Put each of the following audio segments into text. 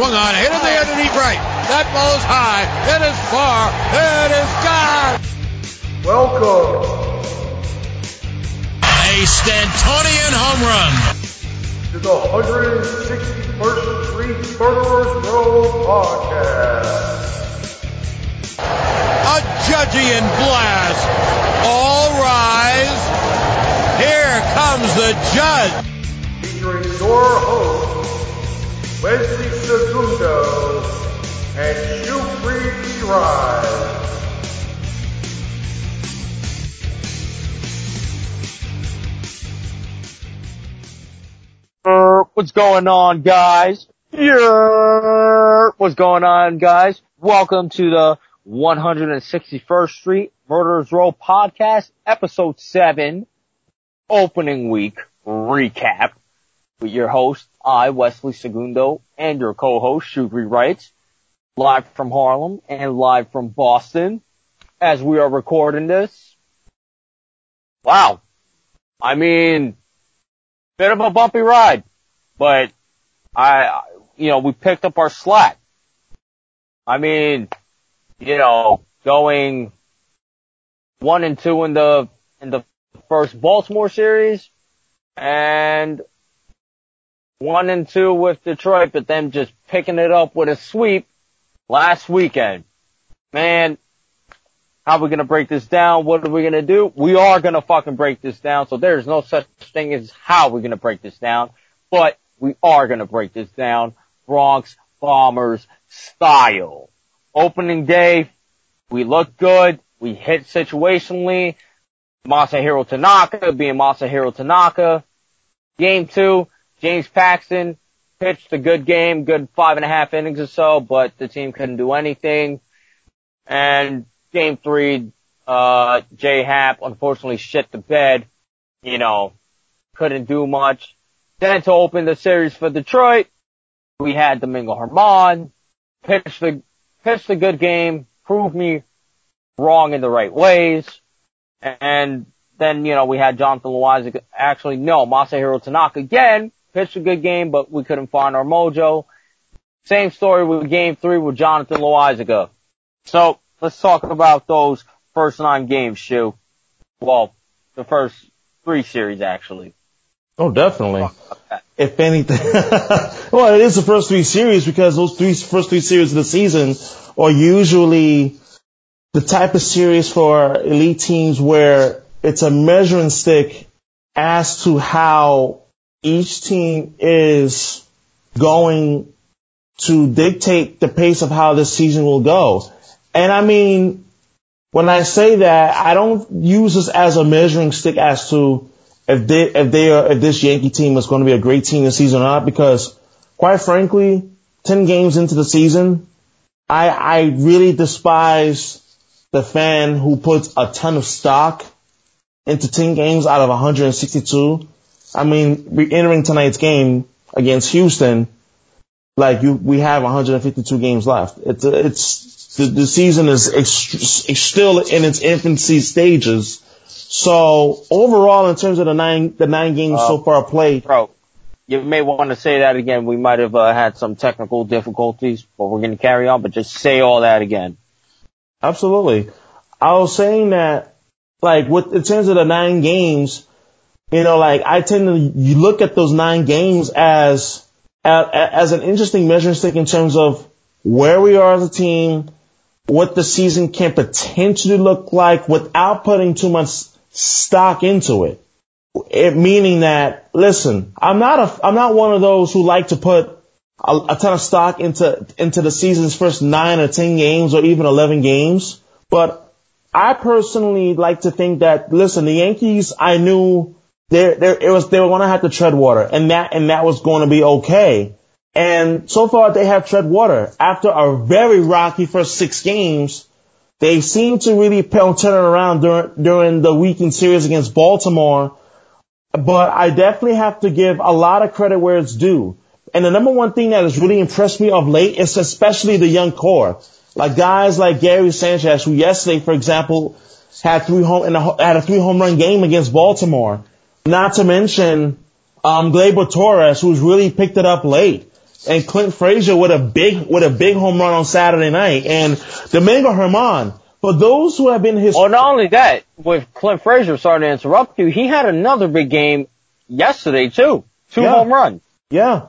Swung on, hit in the air to deep right. That ball is high. It is far. It is gone. Welcome. A Stantonian home run. To the 161st Street Murderers Row Podcast. A Judgean blast. All rise. Here comes the judge. Featuring your hosts, Wesley Segundo and Shukri Wright. What's going on, guys? Yeah. What's going on, guys? Welcome to the 161st Street Murderers Row Podcast, Episode 7, Opening Week Recap. With your host, I, Wesley Segundo, and your co-host, Shukri Wright, live from Harlem and live from Boston, as we are recording this. Wow. I mean, bit of a bumpy ride, but we picked up our slack. I mean, going 1-2 in the first Baltimore series, and 1-2 with Detroit, but them just picking it up with a sweep last weekend. Man, how are we going to break this down? What are we going to do? We are going to fucking break this down. So there's no such thing as how we're going to break this down, but we are going to break this down Bronx Bombers style. Opening day, we looked good. We hit situationally. Masahiro Tanaka. Game 2. James Paxton pitched a good game, good 5.5 innings or so, but the team couldn't do anything. And game 3, Jay Happ unfortunately shit the bed, couldn't do much. Then to open the series for Detroit, we had Domingo Germán pitched a good game, proved me wrong in the right ways, and then, we had Jonathan Loáisiga, Masahiro Tanaka again. Pitched a good game, but we couldn't find our mojo. Same story with game 3 with Jonathan Loáisiga. So let's talk about those first 9 games, Shu. Well, the first 3 series, actually. Oh, definitely. If anything, well, it is the first 3 series because those first three series of the season are usually the type of series for elite teams where it's a measuring stick as to how each team is going to dictate the pace of how this season will go. And I mean, when I say that, I don't use this as a measuring stick as to if this Yankee team is going to be a great team this season or not, because quite frankly, 10 games into the season, I really despise the fan who puts a ton of stock into 10 games out of 162. I mean, we're entering tonight's game against Houston. We have 152 games left. The season is still in its infancy stages. So overall, in terms of the nine games so far played, bro, you may want to say that again. We might have had some technical difficulties, but we're going to carry on. But just say all that again. Absolutely, I was saying that, in terms of the 9 games. I tend to look at those 9 games as an interesting measuring stick in terms of where we are as a team, what the season can potentially look like without putting too much stock into it. It meaning that, listen, I'm not one of those who like to put a ton of stock into the season's first 9 or 10 games or even 11 games, but I personally like to think that, listen, the Yankees, I knew they were going to have to tread water, and that was going to be okay. And so far, they have tread water. After a very rocky first 6 games, they seem to really turn it around during the weekend series against Baltimore. But I definitely have to give a lot of credit where it's due. And the number one thing that has really impressed me of late is especially the young core, guys like Gary Sanchez, who yesterday, for example, had a 3 home run game against Baltimore. Not to mention Gleyber Torres, who's really picked it up late. and Clint Frazier with a big home run on Saturday night, and Domingo Germán. For those who have been his... Well, not only that, with Clint Frazier, sorry to interrupt you, he had another big game yesterday, too. Two home runs. Yeah.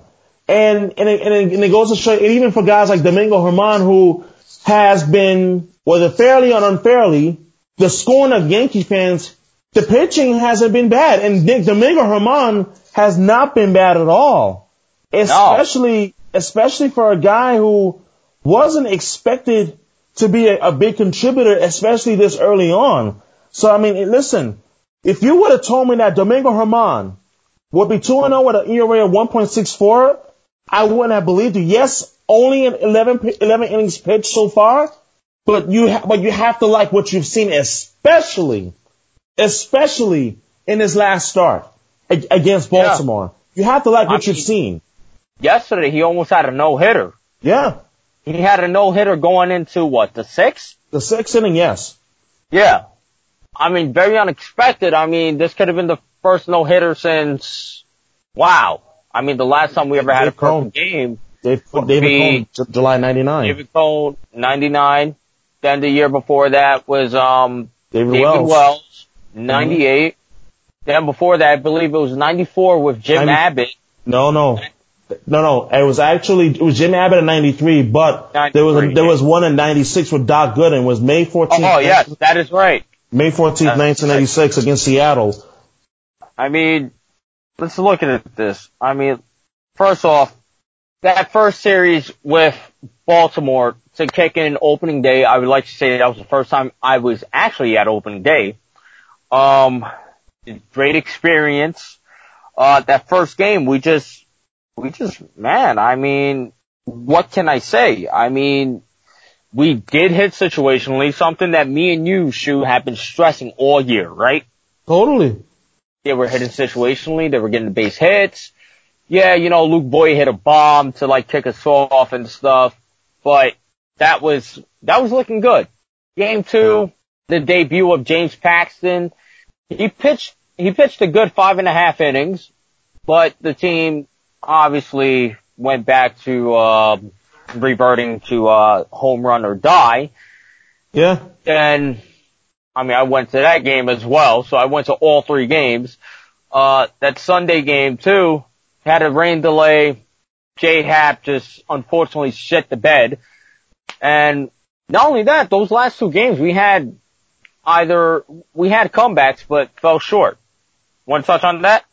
And it goes to show, and even for guys like Domingo Germán, who has been, whether fairly or unfairly, the scorn of Yankee fans, the pitching hasn't been bad. And Domingo Germán has not been bad at all. Especially for a guy who wasn't expected to be a big contributor, especially this early on. So, I mean, listen, if you would have told me that Domingo Germán would be 2-0 with an ERA of 1.64, I wouldn't have believed you. Yes, only in 11 innings pitched so far, but you have to like what you've seen, especially in his last start against Baltimore. Yeah. You have to like what you've seen. Yesterday, he almost had a no-hitter. Yeah. He had a no-hitter going into, the sixth? The sixth inning, yes. Yeah. I mean, very unexpected. I mean, this could have been the first no-hitter since, I mean, the last time we ever had a perfect game. David Cone, July 99. David Cone, 99. Then the year before that was David Wells, 98. Mm-hmm. Then before that, I believe it was 94 with Jim Abbott. No. It was Jim Abbott in 93, but there was one in 96 with Doc Gooden. It was May 14th. Oh, yes, that is right. May 14th, 1996 against Seattle. I mean, let's look at this. I mean, first off, that first series with Baltimore to kick in opening day, I would like to say that was the first time I was actually at opening day. Great experience. That first game, man, I mean, what can I say? I mean, we did hit situationally, something that me and you, Shu, have been stressing all year, right? Totally. They were hitting situationally. They were getting the base hits. Yeah, Luke Boyd hit a bomb to, kick us off and stuff. But that was looking good. Game two, the debut of James Paxton. He pitched a good 5.5 innings, but the team obviously went back to reverting to home run or die. Yeah. And, I mean, I went to that game as well, so I went to all three games. That Sunday game, too, had a rain delay. Jay Happ just unfortunately shit the bed. And not only that, those last two games we had comebacks but fell short. Want to touch on that?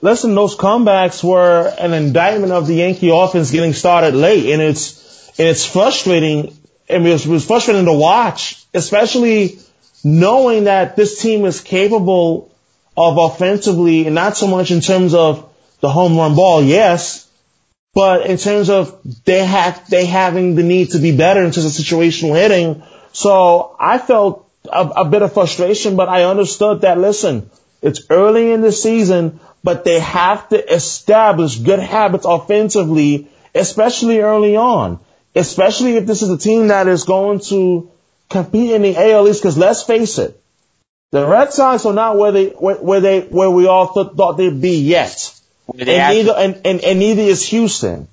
Listen, those comebacks were an indictment of the Yankee offense getting started late, and it's frustrating. And it was frustrating to watch, especially knowing that this team is capable of offensively, and not so much in terms of the home run ball, yes, but in terms of they having the need to be better in terms of situational hitting. So I felt a bit of frustration, but I understood that. Listen, it's early in the season, but they have to establish good habits offensively, especially early on, especially if this is a team that is going to compete in the AL East. Because let's face it, the Red Sox are not where we all thought they'd be yet, and neither is Houston.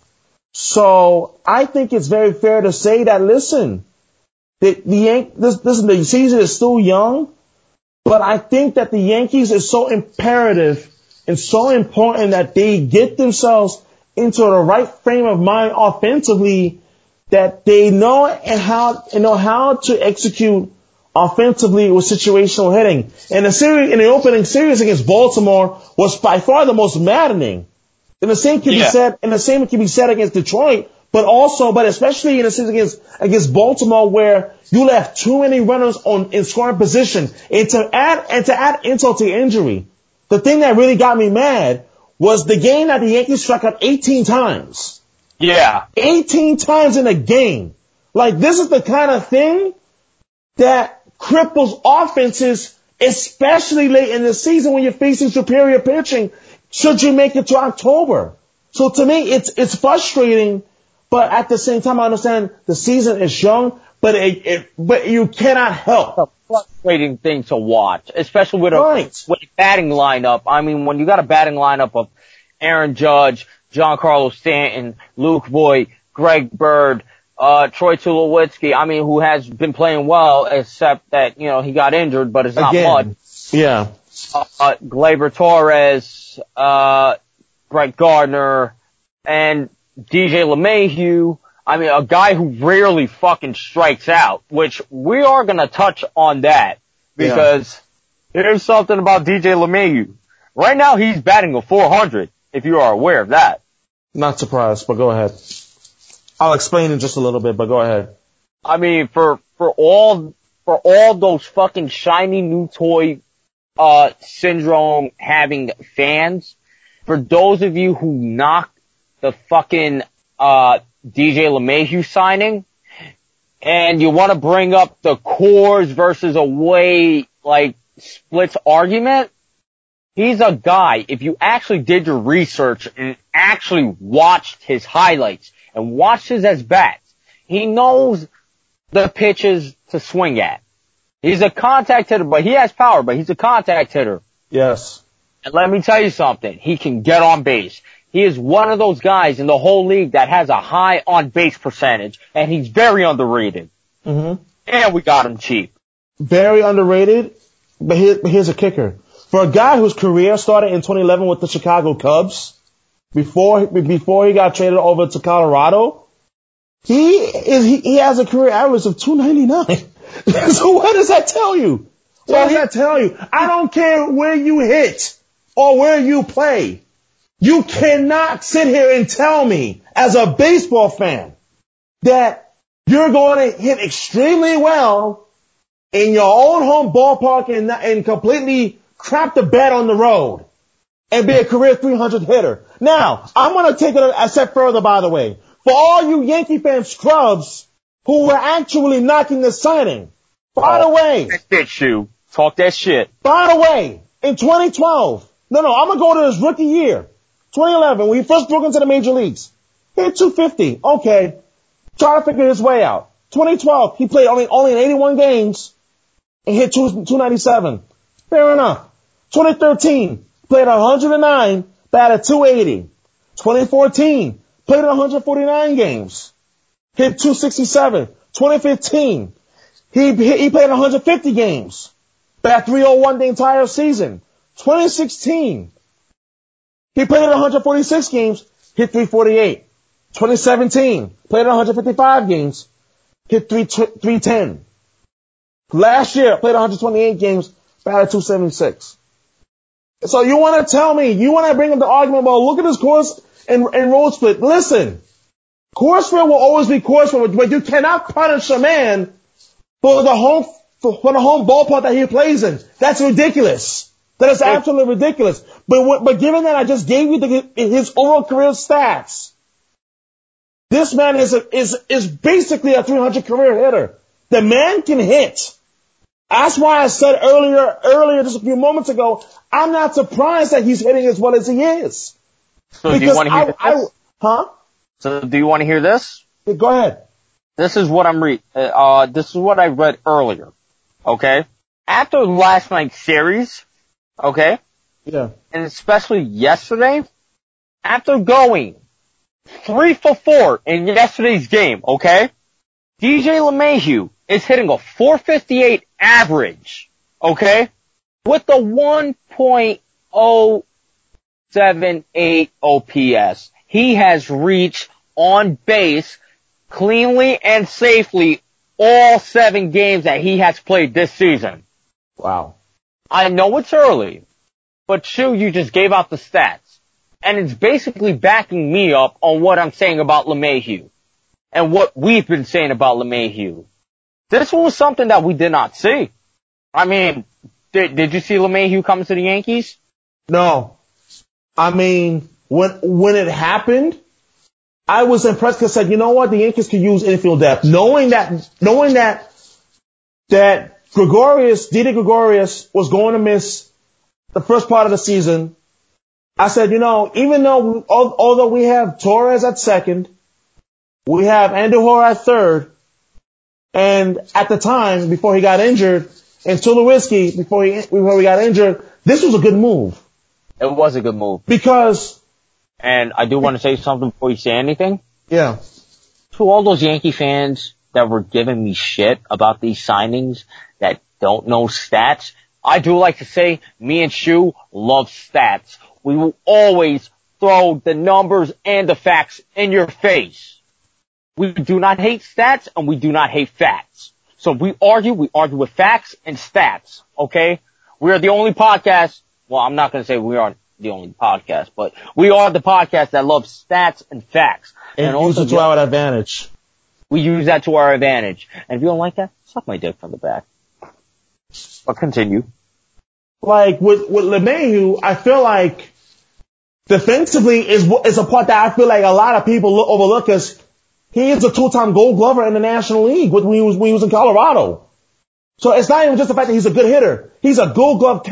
So I think it's very fair to say that, listen, the season is still young, but I think that the Yankees is so imperative and so important that they get themselves into the right frame of mind offensively, that they know how to execute offensively with situational hitting. And the opening series against Baltimore was by far the most maddening. And the same can be said. And the same can be said against Detroit, but especially in the series against Baltimore, where you left too many runners in scoring position. And to add insult to injury, the thing that really got me mad was the game that the Yankees struck out 18 times. Yeah. 18 times in a game. This is the kind of thing that cripples offenses, especially late in the season when you're facing superior pitching, should you make it to October. So to me, it's frustrating, but at the same time, I understand the season is young, but you cannot help. Frustrating thing to watch, especially with a batting lineup. I mean, when you got a batting lineup of Aaron Judge, Giancarlo Stanton, Luke Voit, Greg Bird, Troy Tulowitzki, I mean, who has been playing well, except that, you know, he got injured, but it's not mud. Yeah. Gleyber Torres, Brett Gardner, and DJ LeMahieu. I mean, a guy who rarely fucking strikes out, which we are going to touch on that because there's something about DJ LeMahieu. Right now, he's batting a .400, if you are aware of that. Not surprised, but go ahead. I'll explain in just a little bit, but go ahead. I mean, for all those fucking shiny new toy syndrome having fans, for those of you who knocked the fucking DJ LeMahieu signing, and you want to bring up the cores versus away like splits argument, he's a guy, if you actually did your research and actually watched his highlights and watched his at-bats, he knows the pitches to swing at. He's a contact hitter, but he has power, but he's a contact hitter. Yes. And let me tell you something, he can get on base. He is one of those guys in the whole league that has a high on-base percentage, and he's very underrated. Mm-hmm. And we got him cheap. Very underrated, but here's a kicker. For a guy whose career started in 2011 with the Chicago Cubs, before he got traded over to Colorado, he has a career average of 299. So what does that tell you? I don't care where you hit or where you play. You cannot sit here and tell me, as a baseball fan, that you're going to hit extremely well in your own home ballpark and completely crap the bed on the road and be a career 300 hitter. Now, I'm going to take it a step further, by the way. For all you Yankee fan scrubs who were actually knocking this signing, by the way, in 2012, I'm going to go to his rookie year, 2011, when he first broke into the major leagues. He hit 250. Okay. Try to figure his way out. 2012, he played only in 81 games and hit 297. Fair enough. 2013, played 109, batted 280. 2014, played 149 games, hit 267. 2015, he played 150 games, batted 301 the entire season. 2016, he played 146 games, hit 348. 2017, played 155 games, hit 310. Last year, played 128 games, batted 276. So you want to tell me, you want to bring up the argument about look at his course and road split. Listen, course split will always be course split, but you cannot punish a man for the home ballpark that he plays in. That's ridiculous. That is absolutely ridiculous. But given that I just gave you his overall career stats, this man is basically a 300 career hitter. The man can hit. That's why I said earlier just a few moments ago, I'm not surprised that he's hitting as well as he is. So do you want to hear this? So do you want to hear this? Yeah, go ahead. This is what I'm this is what I read earlier. Okay. After last night's series. Okay? Yeah. And especially yesterday, after going 3 for 4 in yesterday's game, okay? DJ LeMahieu is hitting a .458 average, okay? With a 1.078 OPS. He has reached on base cleanly and safely all 7 games that he has played this season. Wow. I know it's early, but you just gave out the stats. And it's basically backing me up on what I'm saying about LeMahieu and what we've been saying about LeMahieu. This was something that we did not see. I mean, did you see LeMahieu coming to the Yankees? No. I mean, when it happened, I was impressed because I said, you know what, the Yankees could use infield depth. Knowing that Didi Gregorius was going to miss the first part of the season. I said, even though, although we have Torres at second, we have Andujar at third, and at the time, before he got injured, and Tulowitzki, before he got injured, this was a good move. It was a good move. Because And I do want to say something before you say anything. Yeah. To all those Yankee fans that were giving me shit about these signings that don't know stats, I do like to say me and Shu love stats. We will always throw the numbers and the facts in your face. We do not hate stats and we do not hate facts. So if we argue with facts and stats, okay? We are the only podcast, well, I'm not going to say we are the only podcast, but we are the podcast that loves stats and facts. And also use it to our advantage. We use that to our advantage. And if you don't like that, suck my dick from the back. But continue. Like, with LeMahieu, I feel like defensively is a part that I feel like a lot of people overlook because he is a two-time gold glover in the National League when he was in Colorado. So it's not even just the fact that he's a good hitter. He's a gold glove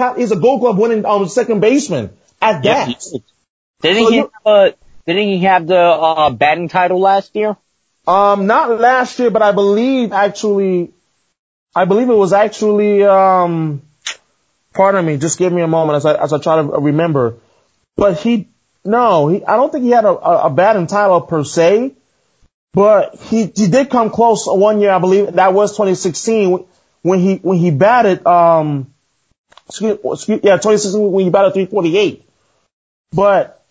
winning second baseman at that. Yes, didn't he have the batting title last year? Not last year, but I believe it was actually, pardon me, just give me a moment as I try to remember. But I don't think he had a batting title per se, but he did come close one year, I believe that was 2016 when he batted, 2016 when he batted 348. But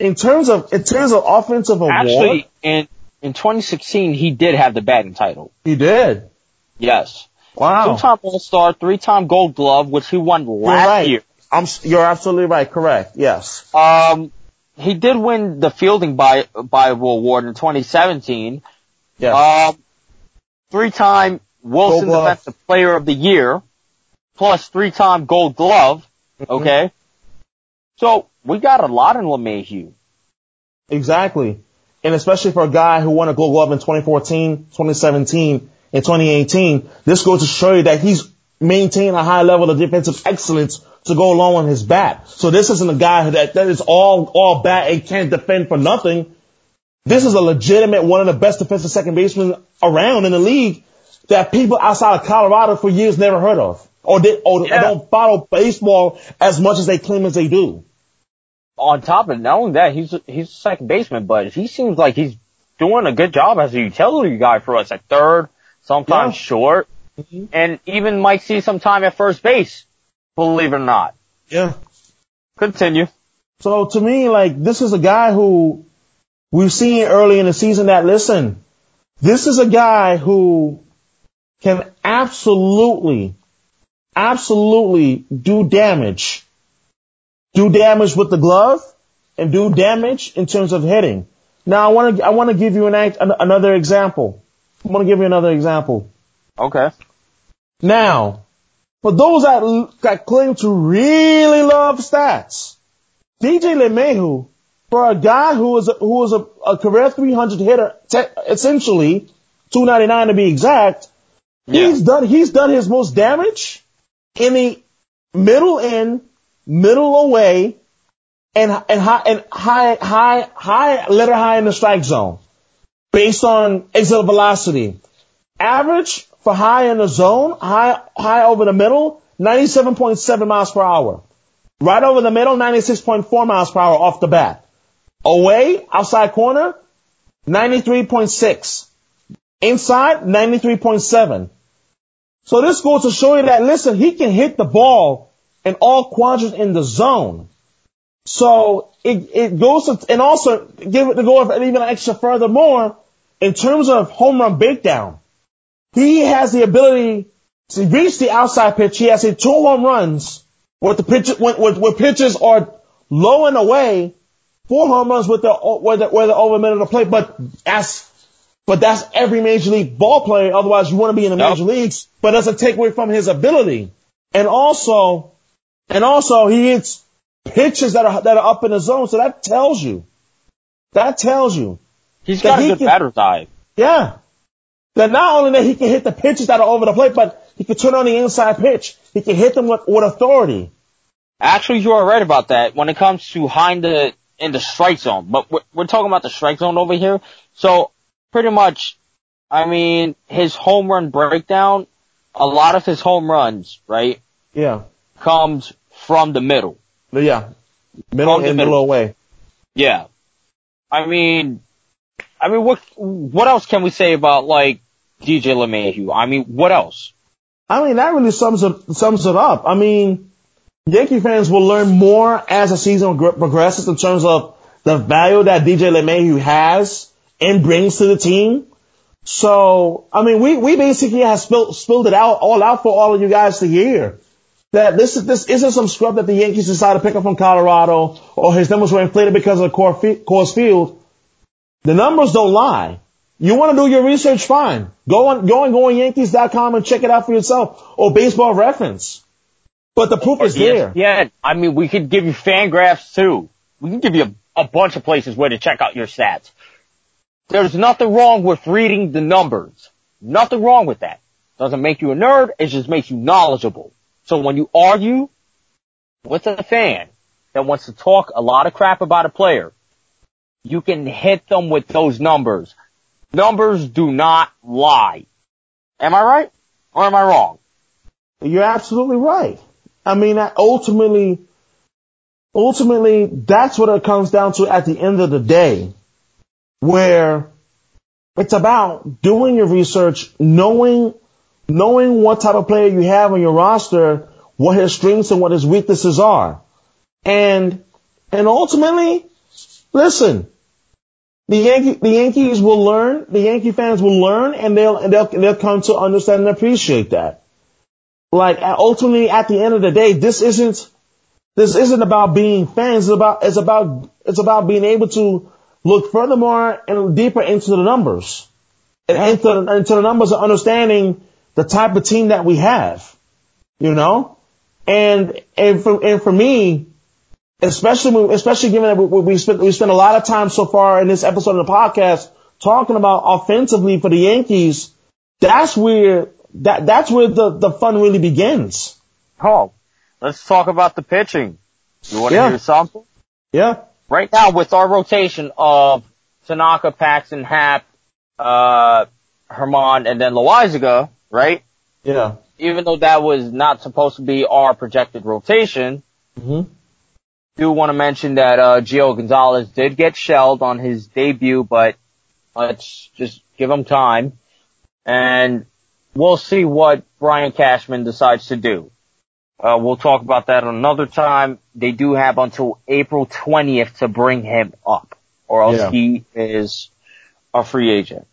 in terms of offensive award. Actually, in 2016, he did have the batting title. He did. Yes. Wow. 2-time All-Star, 3-time Gold Glove, which he won last year. You're absolutely right. Correct. Yes. He did win the Fielding Bible Award in 2017. Yes. 3-time Wilson Defensive Player of the Year, plus 3-time Gold Glove. Mm-hmm. Okay. So we got a lot in LeMahieu. Exactly. And especially for a guy who won a Gold Glove in 2014, 2017, and 2018, this goes to show you that he's maintained a high level of defensive excellence to go along on his bat. So this isn't a guy that is all bat and can't defend for nothing. This is a legitimate one of the best defensive second basemen around in the league that people outside of Colorado for years never heard of or don't follow baseball as much as they claim as they do. On top of knowing that, he's a second baseman, but he seems like he's doing a good job as a utility guy for us at third, sometimes short, mm-hmm. and even might see some time at first base, believe it or not. Yeah. Continue. So to me, like, this is a guy who we've seen early in the season that, listen, this is a guy who can absolutely do damage with the glove and do damage in terms of hitting. Now, I want to give you another example. I'm going to give you another example. Okay. Now, for those that claim to really love stats, DJ LeMahieu, for a guy who is a career 300 hitter, essentially 299 to be exact, yeah. he's done his most damage in the middle end, middle away, and high in the strike zone, based on exit velocity. Average for high in the zone, high over the middle, 97.7 miles per hour. Right over the middle, 96.4 miles per hour off the bat. Away, outside corner, 93.6. Inside, 93.7. So this goes to show you that, listen, he can hit the ball in all quadrants in the zone. So it goes to, and also even an extra furthermore, in terms of home run breakdown, he has the ability to reach the outside pitch. He has hit 2 home runs with the pitch, where pitches are low and away, 4 home runs with the over middle of the plate, but that's every major league ball player. Otherwise you want to be in the major leagues, but that's a takeaway from his ability. And also, he hits pitches that are up in the zone. So that tells you he's got a good batter's eye. Yeah. That not only that he can hit the pitches that are over the plate, but he can turn on the inside pitch. He can hit them with authority. Actually, you are right about that when it comes to high in the strike zone. But we're talking about the strike zone over here. So pretty much, I mean, his home run breakdown, a lot of his home runs, right? Yeah. Comes from the middle. Yeah. Middle and middle away. Yeah. I mean, what else can we say about like DJ LeMahieu? I mean, what else? I mean, that really sums it up. I mean, Yankee fans will learn more as the season progresses in terms of the value that DJ LeMahieu has and brings to the team. So, I mean, we basically have spilled it out all out for all of you guys to hear. That this isn't some scrub that the Yankees decided to pick up from Colorado, or his numbers were inflated because of Coors Field. The numbers don't lie. You want to do your research, fine. Go on Yankees.com and check it out for yourself, or Baseball Reference. But the proof is there. Yeah, I mean, we could give you FanGraphs too. We can give you a bunch of places where to check out your stats. There's nothing wrong with reading the numbers. Nothing wrong with that. Doesn't make you a nerd. It just makes you knowledgeable. So when you argue with a fan that wants to talk a lot of crap about a player, you can hit them with those numbers. Numbers do not lie. Am I right or am I wrong? You're absolutely right. I mean, ultimately, that's what it comes down to at the end of the day, where it's about doing your research, knowing what type of player you have on your roster, what his strengths and what his weaknesses are. And ultimately, listen, the Yankees will learn, the Yankee fans will learn, and they'll come to understand and appreciate that. Like, ultimately, at the end of the day, this isn't about being fans, it's about being able to look furthermore and deeper into the numbers. And into the numbers of understanding the type of team that we have, you know, and for me, especially given that we spent a lot of time so far in this episode of the podcast talking about offensively for the Yankees, that's where the fun really begins. Oh, let's talk about the pitching. You want to hear something? Yeah. Right now, with our rotation of Tanaka, Paxton, Happ, Herman, and then Loáisiga. Right? Yeah. Even though that was not supposed to be our projected rotation, I do want to mention that Gio Gonzalez did get shelled on his debut, but let's just give him time. And we'll see what Brian Cashman decides to do. We'll talk about that another time. They do have until April 20th to bring him up, or else he is a free agent.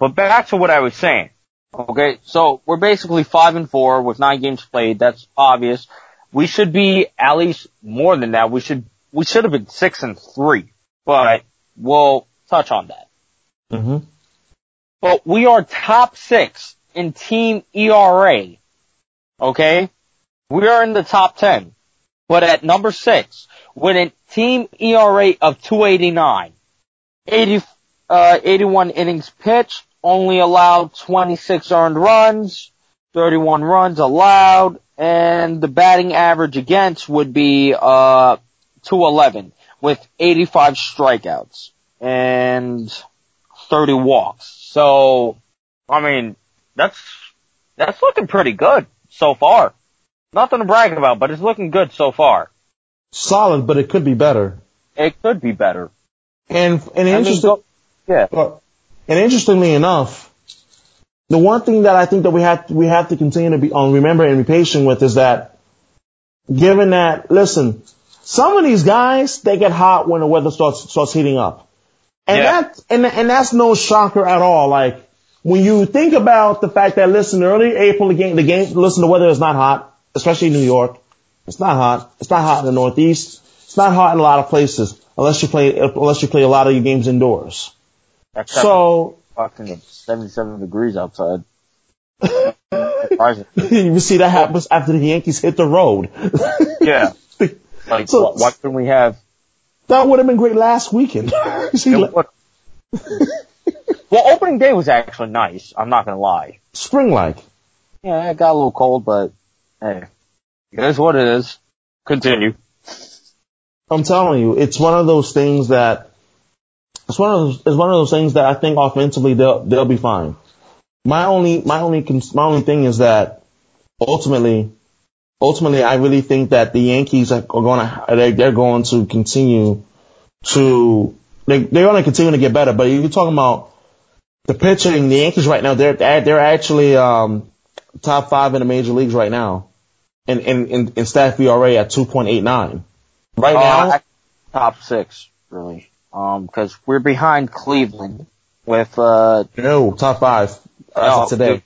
But back to what I was saying. Okay, so we're basically 5-4 with 9 games played. That's obvious. We should be at least more than that. We should have been 6-3, but we'll touch on that. Mm-hmm. But we are top 6 in team ERA. Okay, we are in the top 10, but at number 6 with a team ERA of 2.89, 81 innings pitched. Only allowed 26 earned runs, 31 runs allowed, and the batting average against would be 211 with 85 strikeouts and 30 walks. So, I mean, that's looking pretty good so far. Nothing to brag about, but it's looking good so far. Solid, but it could be better. It could be better. And interesting. And interestingly enough, the one thing that I think that we have to continue to be on, remember and be patient with is that, given that, listen, some of these guys, they get hot when the weather starts heating up. That's no shocker at all. Like, when you think about the fact that, listen, early April, the weather is not hot, especially in New York. It's not hot. It's not hot in the Northeast. It's not hot in a lot of places unless you play a lot of your games indoors. So, fucking 77 degrees outside. You see that happens after the Yankees hit the road. Yeah. Like, so, why couldn't we have? That would have been great last weekend. Well, opening day was actually nice. I'm not gonna lie. Spring-like. Yeah, it got a little cold, but hey, it is what it is. Continue. I'm telling you, it's one of those things that. It's one of those things that I think offensively they'll be fine. My only thing is that ultimately I really think that the Yankees are going to continue to they're going to continue to get better. But you're talking about the pitching, the Yankees right now, they're actually top five in the major leagues right now in staff ERA at 2.89. Right now, top six really, because we're behind Cleveland with no top five as of today.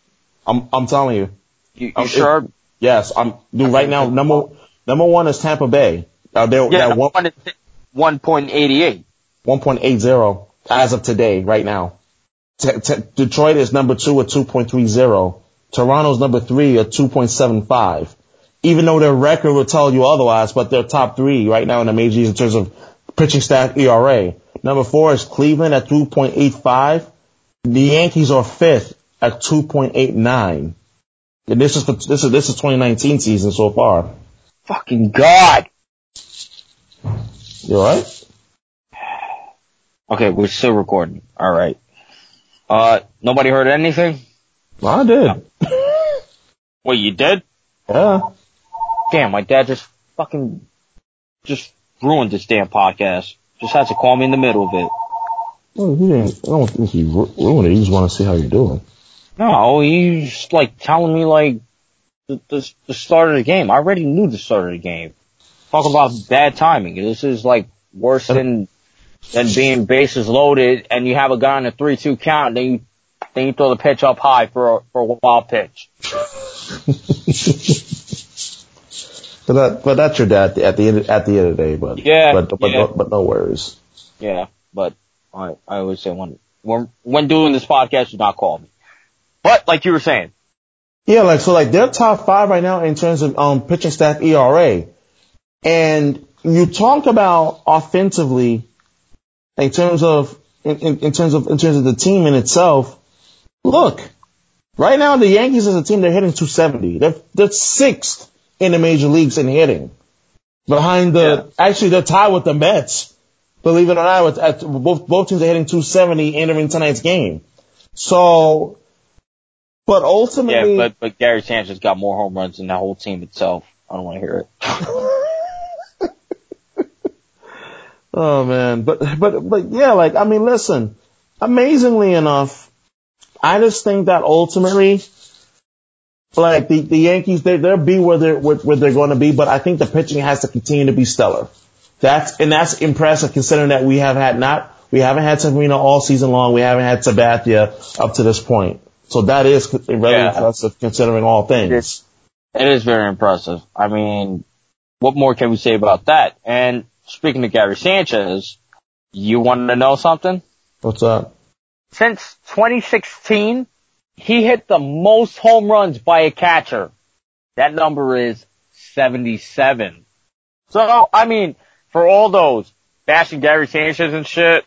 Dude, I'm telling you. You sure? Yes, I'm. Dude, right now number one is Tampa Bay. One is 1.88. 1.80 as of today, right now. Detroit is number two at 2.30. Toronto's number three at 2.75. Even though their record will tell you otherwise, but they're top three right now in the majors in terms of pitching staff ERA. Number four is Cleveland at 2.85. The Yankees are fifth at 2.89. And this is 2019 season so far. Fucking God. You alright? Okay, we're still recording. Alright. Nobody heard anything? I did. Wait, you did? Yeah. Damn, my dad just ruined this damn podcast. Just had to call me in the middle of it. Well, I don't think he ruined it. He just want to see how you're doing. No, he's like telling me like the start of the game. I already knew the start of the game. Talk about bad timing. This is like worse than being bases loaded and you have a guy on a 3-2 count and then you throw the pitch up high for a wild pitch. But that's your dad at the end of the day. But yeah, but no worries. Yeah, but I always say when doing this podcast, do not call me. But like you were saying, yeah, like they're top five right now in terms of pitching staff ERA. And you talk about offensively in terms of the team in itself. Look, right now the Yankees as a team, they're hitting 270. They're sixth in the major leagues in hitting, behind actually they're tied with the Mets. Believe it or not, both teams are hitting 270 entering tonight's game. So, but ultimately, but Gary Sanchez got more home runs than the whole team itself. I don't want to hear it. Oh man, but yeah, like I mean, listen. Amazingly enough, I just think that ultimately, like the Yankees, they'll be where they're going to be. But I think the pitching has to continue to be stellar. That's impressive considering that we haven't had Severino all season long. We haven't had Sabathia up to this point. So that is really impressive considering all things. It is very impressive. I mean, what more can we say about that? And speaking of Gary Sanchez, you wanted to know something? What's up? Since 2016, he hit the most home runs by a catcher. That number is 77. So, I mean, for all those bashing Gary Sanchez and shit,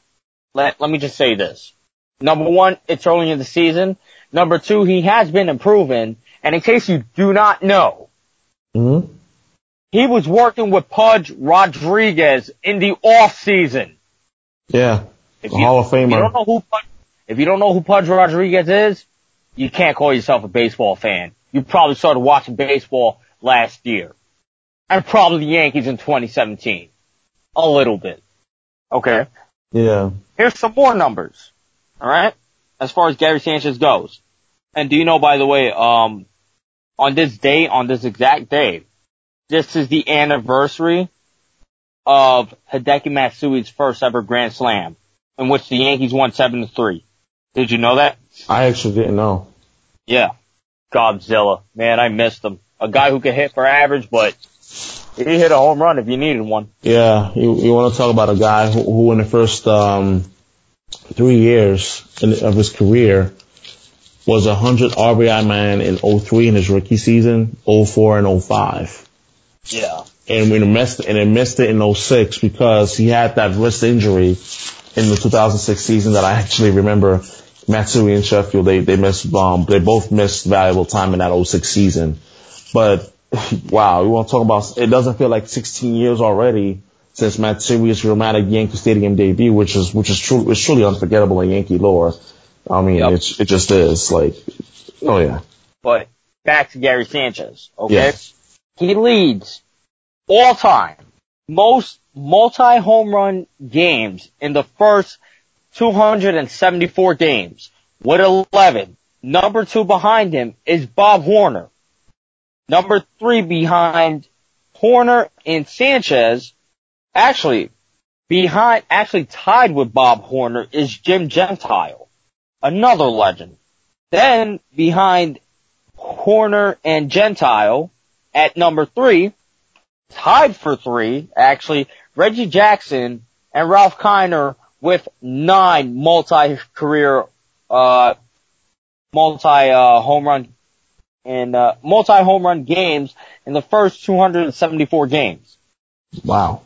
let me just say this. Number one, it's early in the season. Number two, he has been improving. And in case you do not know, he was working with Pudge Rodriguez in the off season. Yeah, Hall of Famer. If you don't know who Pudge Rodriguez is, you can't call yourself a baseball fan. You probably started watching baseball last year, and probably the Yankees in 2017, a little bit. Okay. Yeah. Here's some more numbers. All right. As far as Gary Sanchez goes. And do you know, by the way, on this exact day, this is the anniversary of Hideki Matsui's first ever Grand Slam, in which the Yankees won 7-3. Did you know that? I actually didn't know. Yeah. Godzilla. Man, I missed him. A guy who could hit for average, but he hit a home run if you needed one. Yeah. You want to talk about a guy who in the first 3 years of his career was 100 RBI man in 2003 in his rookie season, 2004 and 2005. Yeah. And we missed it in 2006 because he had that wrist injury in the 2006 season that I actually remember. Matsui and Sheffield, they both missed valuable time in that 2006 season. But wow, we want to talk about, it doesn't feel like 16 years already since Matsui's dramatic Yankee Stadium debut, which is truly unforgettable in Yankee lore. I mean, It just is like, oh yeah. But back to Gary Sanchez, okay? Yes. He leads all time most multi-home run games in the first 274 games with 11. Number two behind him is Bob Horner. Number three behind Horner and Sanchez, actually tied with Bob Horner is Jim Gentile, another legend. Then behind Horner and Gentile at number three, tied for three, actually, Reggie Jackson and Ralph Kiner with 9 multi-career, multi-home run games in the first 274 games. Wow.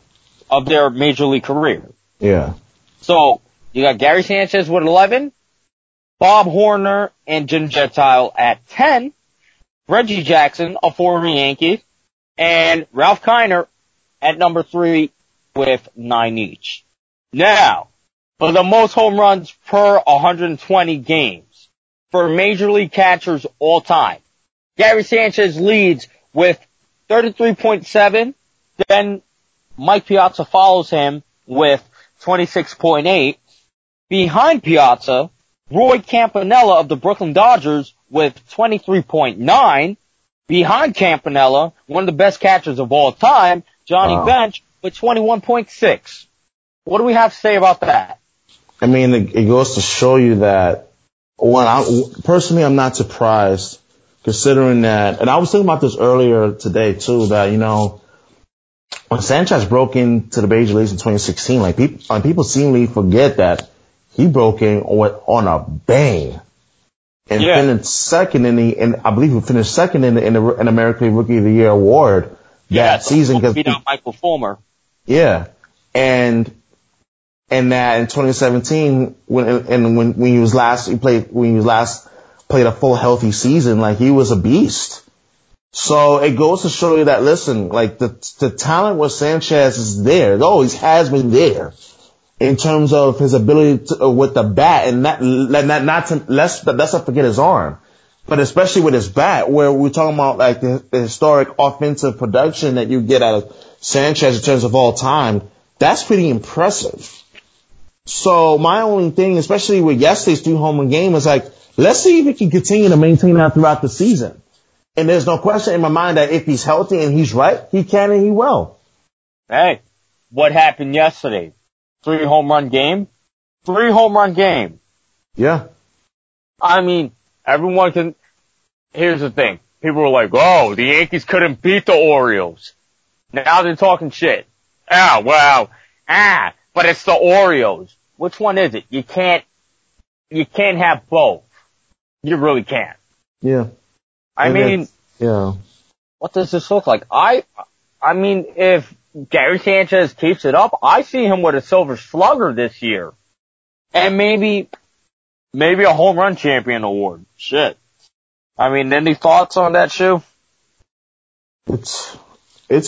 Of their major league career. Yeah. So, you got Gary Sanchez with 11, Bob Horner and Jim Gentile at 10, Reggie Jackson, a former Yankee, and Ralph Kiner at number 3 with 9 each. Now, for the most home runs per 120 games for major league catchers all time, Gary Sanchez leads with 33.7, then Mike Piazza follows him with 26.8. Behind Piazza, Roy Campanella of the Brooklyn Dodgers with 23.9. Behind Campanella, one of the best catchers of all time, Johnny Bench with 21.6. What do we have to say about that? I mean, it goes to show you that personally, I'm not surprised considering that, and I was thinking about this earlier today too, that, you know, when Sanchez broke into the major leagues in 2016, like people seemingly forget that he broke in on a bang and finished second in the American Rookie of the Year award that season, because beat out Michael Fulmer. Yeah, and that in 2017 when he last played a full healthy season, like he was a beast. So it goes to show you that, listen, like the talent with Sanchez is there. It always has been there in terms of his ability with the bat, and let's not forget his arm, but especially with his bat, where we're talking about like the historic offensive production that you get out of Sanchez in terms of all time. That's pretty impressive. So my only thing, especially with yesterday's 3-home run game, is like, let's see if he can continue to maintain that throughout the season. And there's no question in my mind that if he's healthy and he's right, he can and he will. Hey, what happened yesterday? 3-home run game? 3-home run game. Yeah. I mean, everyone can... Here's the thing. People were like, oh, the Yankees couldn't beat the Orioles. Now they're talking shit. Ah, well, but it's the Orioles. Which one is it? You can't have both. You really can't. Yeah. I mean, yeah. What does this look like? I mean, if Gary Sanchez keeps it up, I see him with a Silver Slugger this year, and maybe a home run champion award. Shit. I mean, any thoughts on that, Shu? It's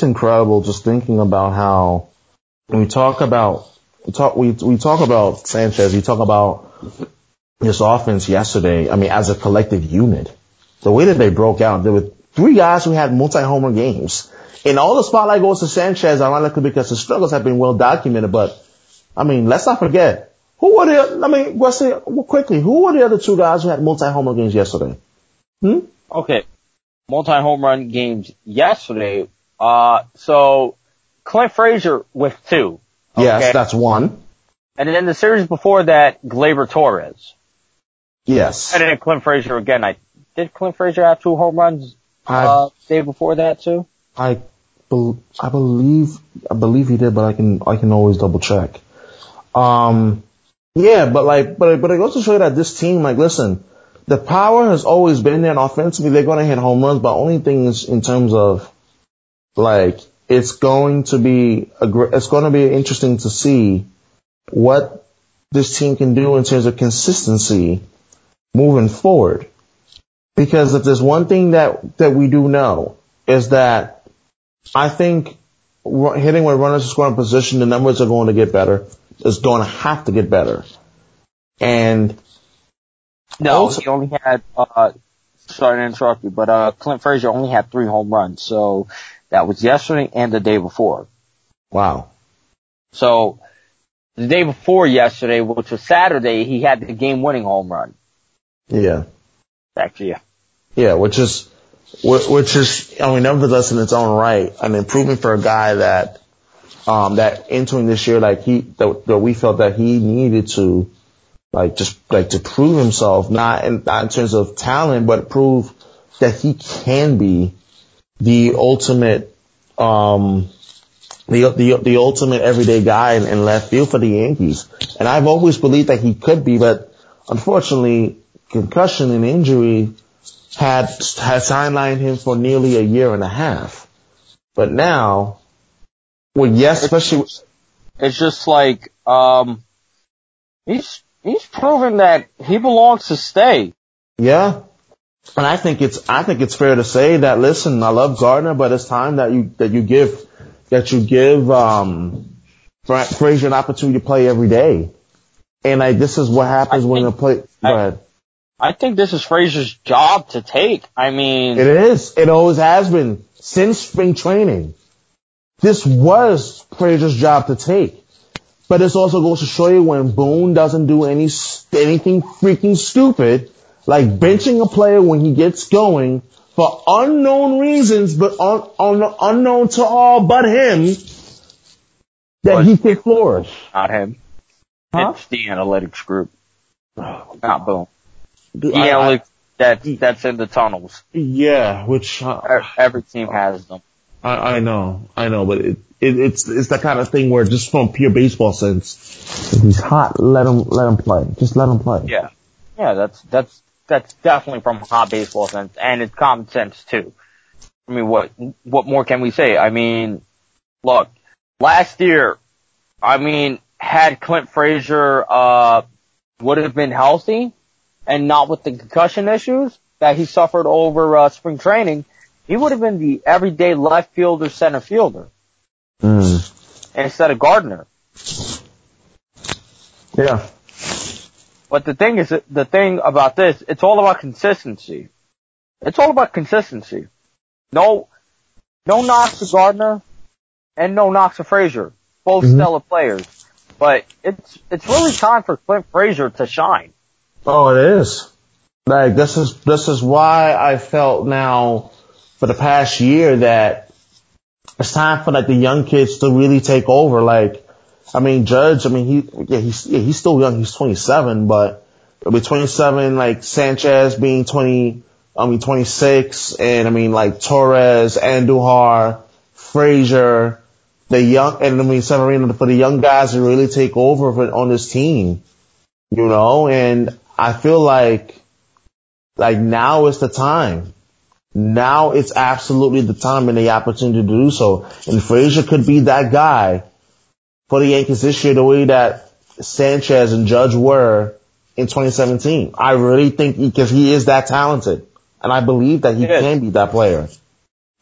incredible just thinking about how when we talk about Sanchez, we talk about his offense yesterday. I mean, as a collective unit. The way that they broke out, there were 3 guys who had multi-home run games. And all the spotlight goes to Sanchez, ironically, because his struggles have been well documented. But, I mean, let's not forget, who were the other 2 guys who had multi-home run games yesterday? Okay. Multi-home run games yesterday. So, Clint Frazier with 2. Okay? Yes, that's 1. And then the series before that, Gleyber Torres. Yes. And then Clint Frazier again, did Clint Frazier have 2 home runs the day before that too? I believe he did, but I can always double check. But it goes to show you that this team, like, listen, the power has always been there, and offensively they're going to hit home runs. But only thing is in terms of like it's going to be interesting to see what this team can do in terms of consistency moving forward. Because if there's one thing that we do know is that I think hitting with runners in scoring position, the numbers are going to get better. It's going to have to get better. And no, also, he only had sorry to interrupt you, but Clint Frazier only had 3 home runs, so that was yesterday and the day before. Wow. So the day before yesterday, which was Saturday, he had the game-winning home run. Yeah. Back to you. Yeah, which is, I mean, nevertheless, in its own right, an improvement for a guy that, that entering this year, like that we felt that he needed to, to prove himself, not in terms of talent, but prove that he can be the ultimate, the ultimate everyday guy in left field for the Yankees. And I've always believed that he could be, but unfortunately, concussion and injury had sidelined him for nearly a year and a half. But now, well, yes, especially it's just like he's proven that he belongs to stay. Yeah, and I think it's fair to say that. Listen, I love Gardner, but it's time that you give Frazier an opportunity to play every day. And this is what happens when you play. Go ahead. I think this is Frazier's job to take. I mean, it is. It always has been since spring training. This was Frazier's job to take. But this also goes to show you when Boone doesn't do anything freaking stupid, like benching a player when he gets going for unknown reasons, but unknown to all but him, that he can flourish. Not him. Huh? It's the analytics group. Not Boone. That's in the tunnels. Yeah, which every team has them. I know, but it's that kind of thing where just from pure baseball sense, if he's hot, let him play. Just let him play. Yeah, that's definitely from hot baseball sense, and it's common sense too. I mean, what more can we say? I mean, look, last year, I mean, had Clint Frazier would have been healthy and not with the concussion issues that he suffered over spring training, he would have been the everyday left fielder, center fielder instead of Gardner. Yeah. But the thing about this, it's all about consistency. It's all about consistency. No knocks to Gardner and no knocks to Frazier. Both stellar players. But it's really time for Clint Frazier to shine. Oh, it is. Like, this is why I felt now for the past year that it's time for, like, the young kids to really take over. Like, I mean, Judge, I mean, he's still young. He's 27, but it'll be 27, like, Sanchez being 26, and I mean, like, Torres, Andujar, Frazier, Severino, for the young guys to really take over on this team, you know, and I feel like now is the time. Now it's absolutely the time and the opportunity to do so. And Frazier could be that guy for the Yankees this year, the way that Sanchez and Judge were in 2017. I really think because he is that talented, and I believe that he can be that player.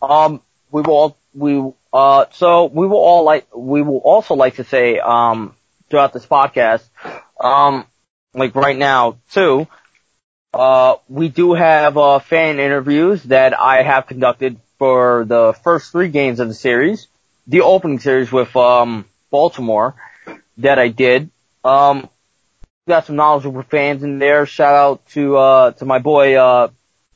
We will also like to say throughout this podcast, like right now too. We do have fan interviews that I have conducted for the first three games of the series, the opening series with Baltimore that I did. Got some knowledgeable fans in there. Shout out to my boy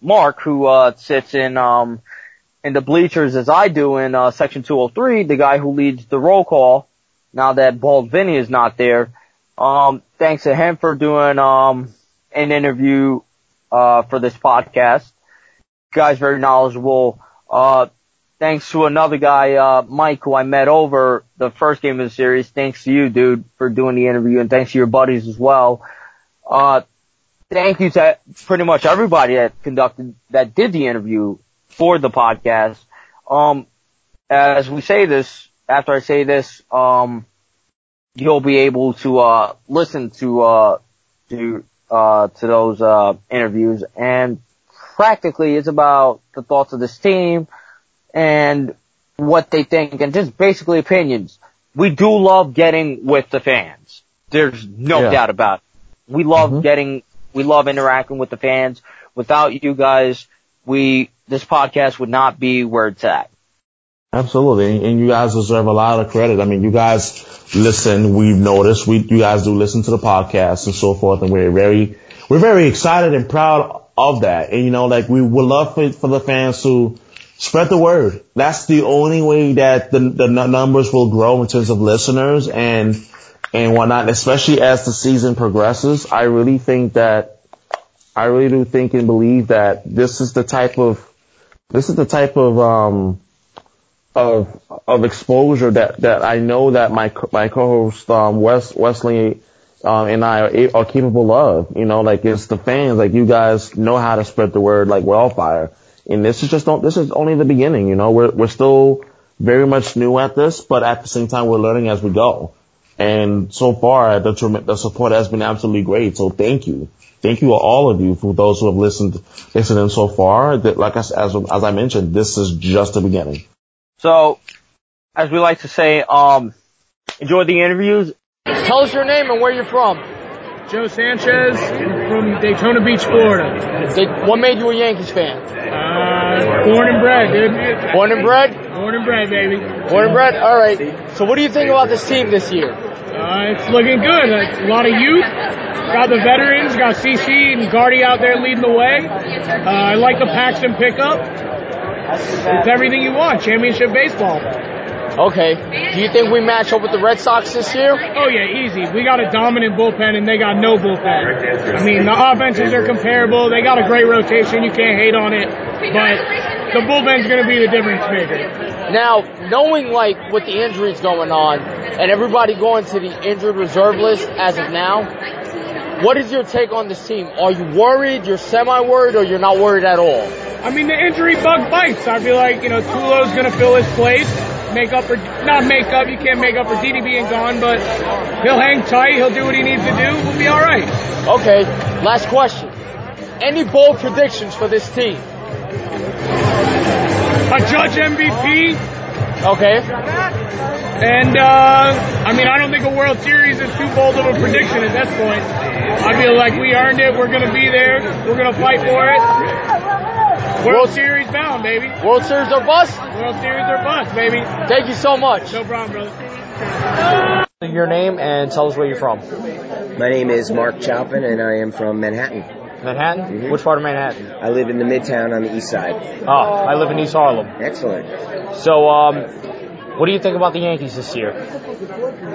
Mark, who sits in the bleachers as I do in section 203, the guy who leads the roll call now that Bald Vinny is not there. Thanks to him for doing an interview for this podcast. Guy's very knowledgeable. Thanks to another guy, Mike, who I met over the first game of the series. Thanks to you, dude, for doing the interview, and thanks to your buddies as well. Thank you to pretty much everybody that did the interview for the podcast. After I say this, you'll be able to listen to those interviews, and practically it's about the thoughts of this team and what they think and just basically opinions. We do love getting with the fans. There's no doubt about it. We love we love interacting with the fans. Without you guys, this podcast would not be where it's at. Absolutely. And you guys deserve a lot of credit. I mean, you guys listen, we've noticed, you guys do listen to the podcast and so forth, and we're very excited and proud of that. And, you know, like, we would love for the fans to spread the word. That's the only way that the numbers will grow in terms of listeners and whatnot, especially as the season progresses. I really do think and believe that this is the type of exposure that I know that my co-host, Wesley, and I are capable of. You know, like, it's the fans, like, you guys know how to spread the word like wildfire. And this is only the beginning, you know, we're still very much new at this, but at the same time, we're learning as we go. And so far, the support has been absolutely great. So thank you. Thank you to all of you, for those who have listened in so far. That, like, as I mentioned, this is just the beginning. So, as we like to say, enjoy the interviews. Tell us your name and where you're from. Joe Sanchez, from Daytona Beach, Florida. What made you a Yankees fan? Born and bred, dude. Born and bred? Born and bred, baby. Born and bred? All right. So what do you think about this team this year? It's looking good. A lot of youth. Got the veterans. Got CC and Gardy out there leading the way. I like the Paxton pickup. It's everything you want, championship baseball. Okay. Do you think we match up with the Red Sox this year? Oh, yeah, easy. We got a dominant bullpen, and they got no bullpen. I mean, the offenses are comparable. They got a great rotation. You can't hate on it. But the bullpen's going to be the difference maker. Now, knowing, like, with the injuries going on and everybody going to the injured reserve list as of now, what is your take on this team? Are you worried, you're semi-worried, or you're not worried at all? I mean, the injury bug bites. I feel like, you know, Tulo's going to fill his place, you can't make up for Didi being gone, but he'll hang tight, he'll do what he needs to do, we'll be all right. Okay, last question. Any bold predictions for this team? A Judge MVP. Okay. And, I mean, I don't think a World Series is too bold of a prediction at that point. I feel like we earned it, we're going to be there, we're going to fight for it. World Series bound, baby. World Series or bust? World Series or bust, baby. Thank you so much. No problem, brother. Your name and tell us where you're from. My name is Mark Chopin, and I am from Manhattan. Manhattan? Mm-hmm. Which part of Manhattan? I live in the Midtown on the east side. Oh, I live in East Harlem. Excellent. So, what do you think about the Yankees this year?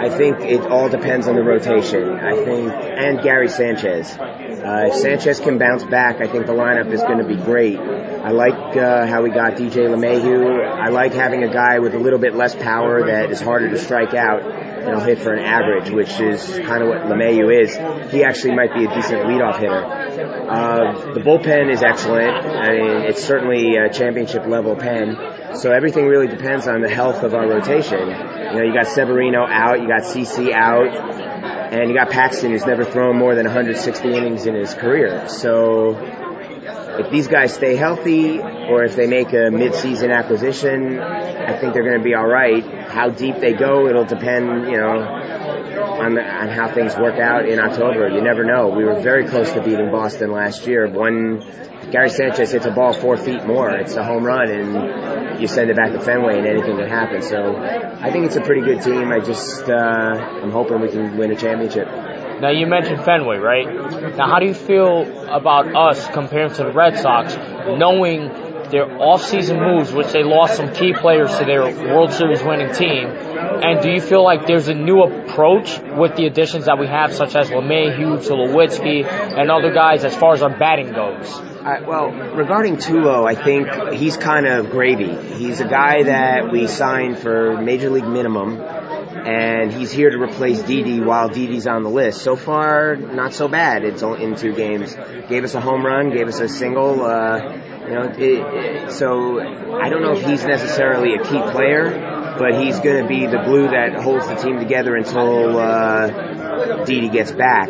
I think it all depends on the rotation. And Gary Sanchez. If Sanchez can bounce back, I think the lineup is going to be great. I like how we got DJ LeMahieu. I like having a guy with a little bit less power that is harder to strike out, and I'll hit for an average, which is kind of what LeMahieu is. He actually might be a decent leadoff hitter. The bullpen is excellent. I mean, it's certainly a championship-level pen. So everything really depends on the health of our rotation. You know, you got Severino out, you got CC out, and you got Paxton, who's never thrown more than 160 innings in his career. So if these guys stay healthy, or if they make a mid-season acquisition, I think they're going to be all right. How deep they go, it'll depend, you know, on how things work out in October. You never know. We were very close to beating Boston last year. Gary Sanchez hits a ball 4 feet more. It's a home run, and you send it back to Fenway, and anything can happen. So I think it's a pretty good team. I just I'm hoping we can win a championship. Now, you mentioned Fenway, right? Now, how do you feel about us compared to the Red Sox, knowing their off-season moves, which they lost some key players to their World Series winning team? And do you feel like there's a new approach with the additions that we have, such as LeMahieu, Tulowitzki, and other guys as far as our batting goes? Well, regarding Tulo, I think he's kind of gravy. He's a guy that we signed for Major League minimum, and he's here to replace Didi while Didi's on the list. So far, not so bad. It's in 2 games. Gave us a home run, gave us a single. You know, so I don't know if he's necessarily a key player, but he's going to be the glue that holds the team together until Didi gets back.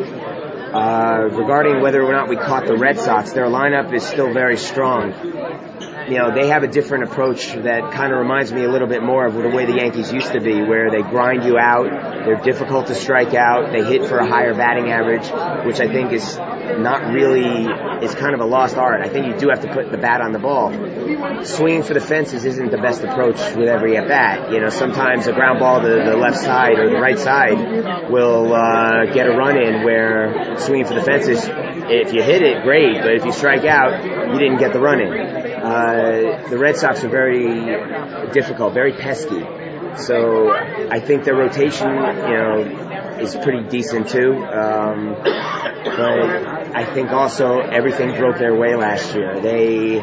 Regarding whether or not we caught the Red Sox, their lineup is still very strong. You know, they have a different approach that kind of reminds me a little bit more of the way the Yankees used to be, where they grind you out, they're difficult to strike out, they hit for a higher batting average, which I think is not really, it's kind of a lost art. I think you do have to put the bat on the ball. Swinging for the fences isn't the best approach with every at-bat. You know, sometimes a ground ball to the left side or the right side will get a run in where swinging for the fences, if you hit it, great, but if you strike out, you didn't get the run in. The Red Sox are very difficult, very pesky. So I think their rotation, you know, is pretty decent too. But I think also everything broke their way last year. They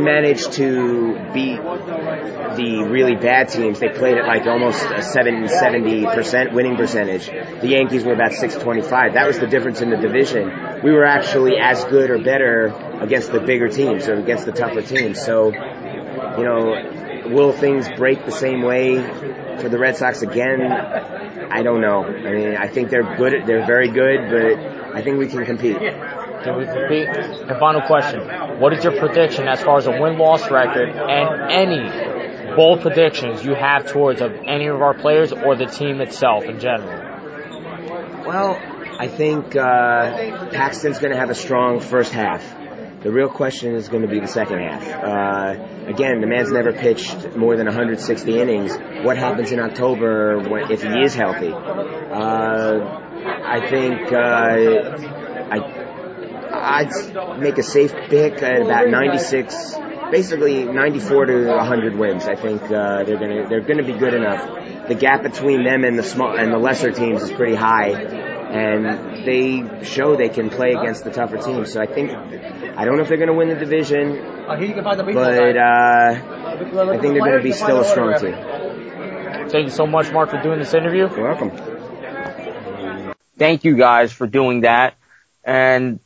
managed to beat the really bad teams. They played at like almost a 70% winning percentage. The Yankees were about 625. That was the difference in the division. We were actually as good or better against the bigger teams or against the tougher teams. So, you know, will things break the same way for the Red Sox again? I don't know. I mean, I think they're good. They're very good, but I think we can compete. Can we compete? And final question, what is your prediction as far as a win-loss record and any bold predictions you have towards of any of our players or the team itself in general? Well, I think Paxton's going to have a strong first half. The real question is going to be the second half. Again, the man's never pitched more than 160 innings. What happens in October if he is healthy? I think I'd make a safe pick at about 96, basically 94 to 100 wins. I think they're gonna be good enough. The gap between them and the lesser teams is pretty high. And they show they can play against the tougher teams. So I think, I don't know if they're going to win the division, but I think they're going to be still a strong team. Thank you so much, Mark, for doing this interview. You're welcome. Thank you guys for doing that. And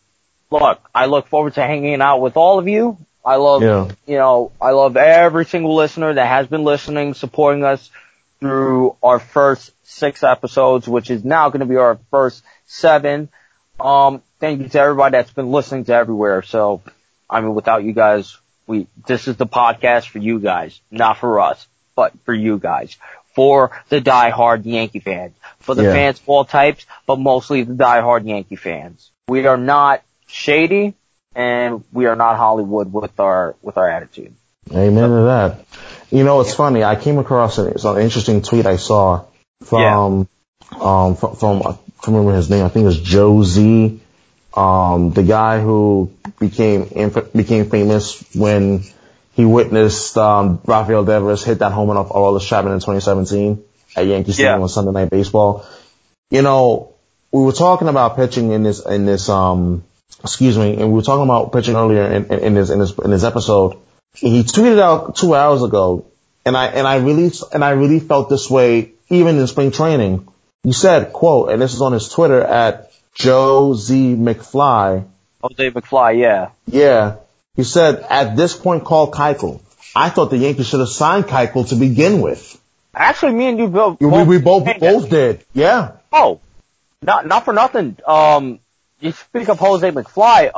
look, I look forward to hanging out with all of you. I love, you know, I love every single listener that has been listening, supporting us through our first 6 episodes, which is now going to be our first 7. Thank you to everybody that's been listening to everywhere. So, I mean, without you guys, this is the podcast for you guys, not for us, but for you guys, for the diehard Yankee fans, for the fans of all types, but mostly the diehard Yankee fans. We are not shady, and we are not Hollywood with our attitude. Amen to that. You know, it's funny. I came across an interesting tweet I saw from I can't remember his name. I think it was Joe Z, the guy who became famous when he witnessed Rafael Devers hit that home run off Aroldis Chapman in 2017 at Yankee Stadium on Sunday Night Baseball. You know, we were talking about pitching earlier in this episode. He tweeted out 2 hours ago, and I really felt this way. Even in spring training, he said, quote, and this is on his Twitter at JoeZ McFly. Oh, Dave McFly, yeah. Yeah. He said, at this point, call Keuchel. I thought the Yankees should have signed Keuchel to begin with. Actually, me and you both. We both did. Yeah. Oh, not for nothing. You speak of Jose McFly.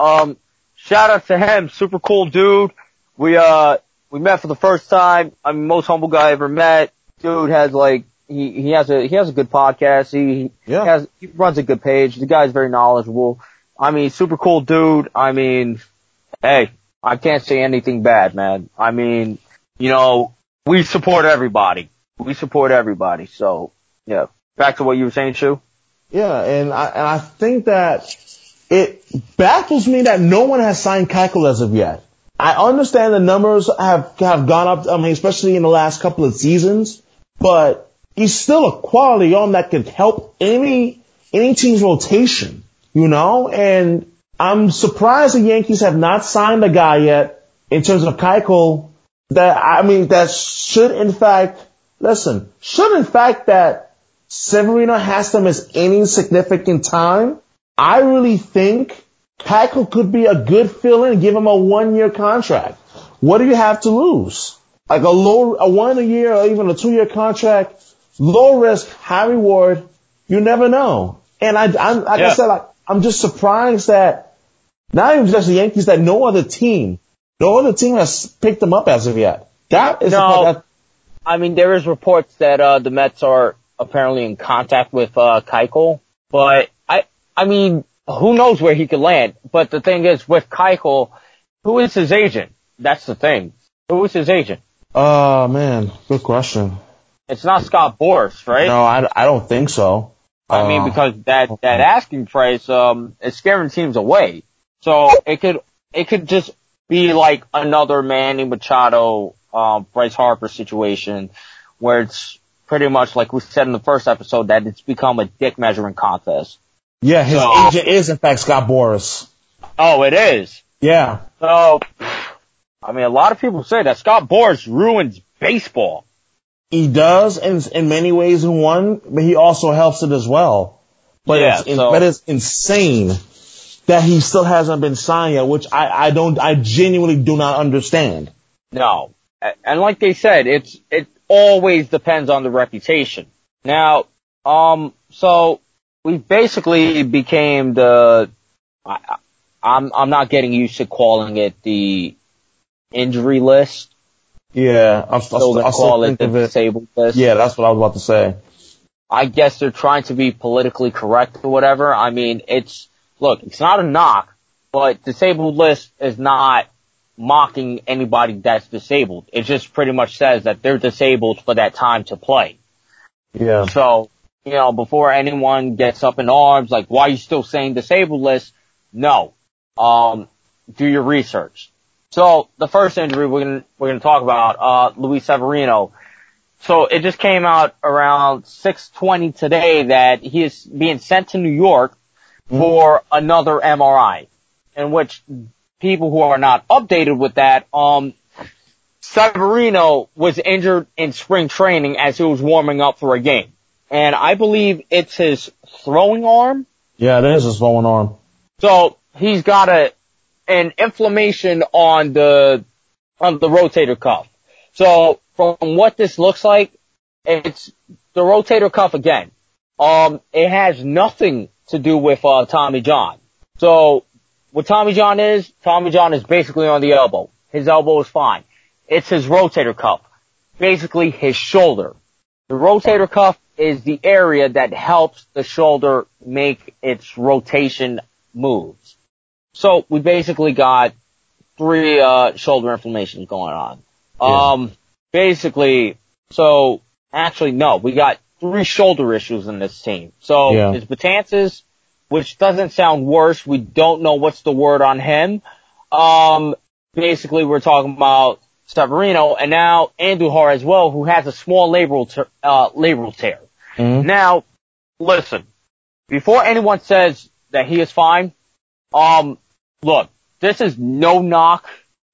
Shout out to him. Super cool dude. We met for the first time. I'm the most humble guy I ever met. Dude has he has a good podcast. He runs a good page. The guy's very knowledgeable. I mean, super cool dude. I mean, hey, I can't say anything bad, man. I mean, you know, we support everybody. So yeah, back to what you were saying, Shu. Yeah, and I think that it baffles me that no one has signed Keuchel as of yet. I understand the numbers have gone up. I mean, especially in the last couple of seasons, but he's still a quality arm that could help any team's rotation, you know? And I'm surprised the Yankees have not signed a guy yet in terms of Keuchel that Severino has to miss any significant time. I really think Keuchel could be a good fill-in and give him a 1-year contract. What do you have to lose? Like a 1-year or even a 2-year contract. Low risk, high reward. You never know. And I said, I'm just surprised that not even just the Yankees, that no other team has picked them up as of yet. That is I mean, there is reports that the Mets are apparently in contact with Keuchel, but I mean, who knows where he could land? But the thing is, with Keuchel, who is his agent? That's the thing. Who is his agent? Oh, man, good question. It's not Scott Boras, right? No, I don't think so. I mean, because that asking price is scaring teams away. So it could just be like another Manny Machado, Bryce Harper situation, where it's pretty much like we said in the first episode that it's become a dick measuring contest. Yeah, his agent is in fact Scott Boras. Oh, it is. Yeah. So, I mean, a lot of people say that Scott Boras ruins baseball. He does in many ways in one, but he also helps it as well. But yeah, but it's insane that he still hasn't been signed yet, which I genuinely do not understand. No. And like they said, it always depends on the reputation. Now, so we basically became the, I'm not getting used to calling it the injury list. Yeah, I'm still call it the disabled list. Yeah, that's what I was about to say. I guess they're trying to be politically correct or whatever. I mean, it's not a knock, but disabled list is not mocking anybody that's disabled. It just pretty much says that they're disabled for that time to play. Yeah. So, you know, before anyone gets up in arms, like, why are you still saying disabled list? No. Do your research. So the first injury we're gonna talk about, Luis Severino. So it just came out around 6:20 today that he is being sent to New York for another MRI, in which people who are not updated with that, Severino was injured in spring training as he was warming up for a game, and I believe it's his throwing arm. Yeah, it is his throwing arm. So he's got an inflammation on the rotator cuff. So from what this looks like, it's the rotator cuff again. It has nothing to do with Tommy John. So what Tommy John is basically on the elbow. His elbow is fine. It's his rotator cuff, basically his shoulder. The rotator cuff is the area that helps the shoulder make its rotation moves. So we basically got three shoulder inflammations going on. Yeah. We got three shoulder issues in this team. So It's Betances, which doesn't sound worse. We don't know what's the word on him. Basically, we're talking about Severino and now Andujar as well, who has a small labral tear. Mm-hmm. Now, listen, before anyone says that he is fine, look, this is no knock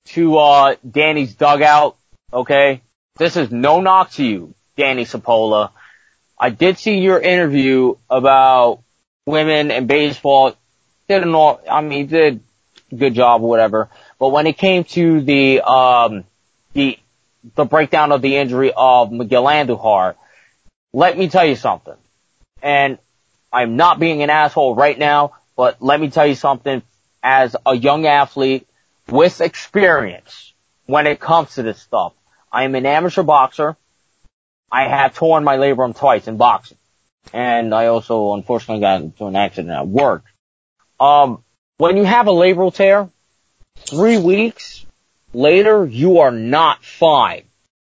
to Danny's dugout, okay? This is no knock to you, Danny Cipolla. I did see your interview about women and baseball. Did a good job or whatever. But when it came to the breakdown of the injury of Miguel Andujar, let me tell you something. And I'm not being an asshole right now, but let me tell you something. As a young athlete with experience when it comes to this stuff, I am an amateur boxer. I have torn my labrum twice in boxing. And I also, unfortunately, got into an accident at work. When you have a labral tear, 3 weeks later, you are not fine.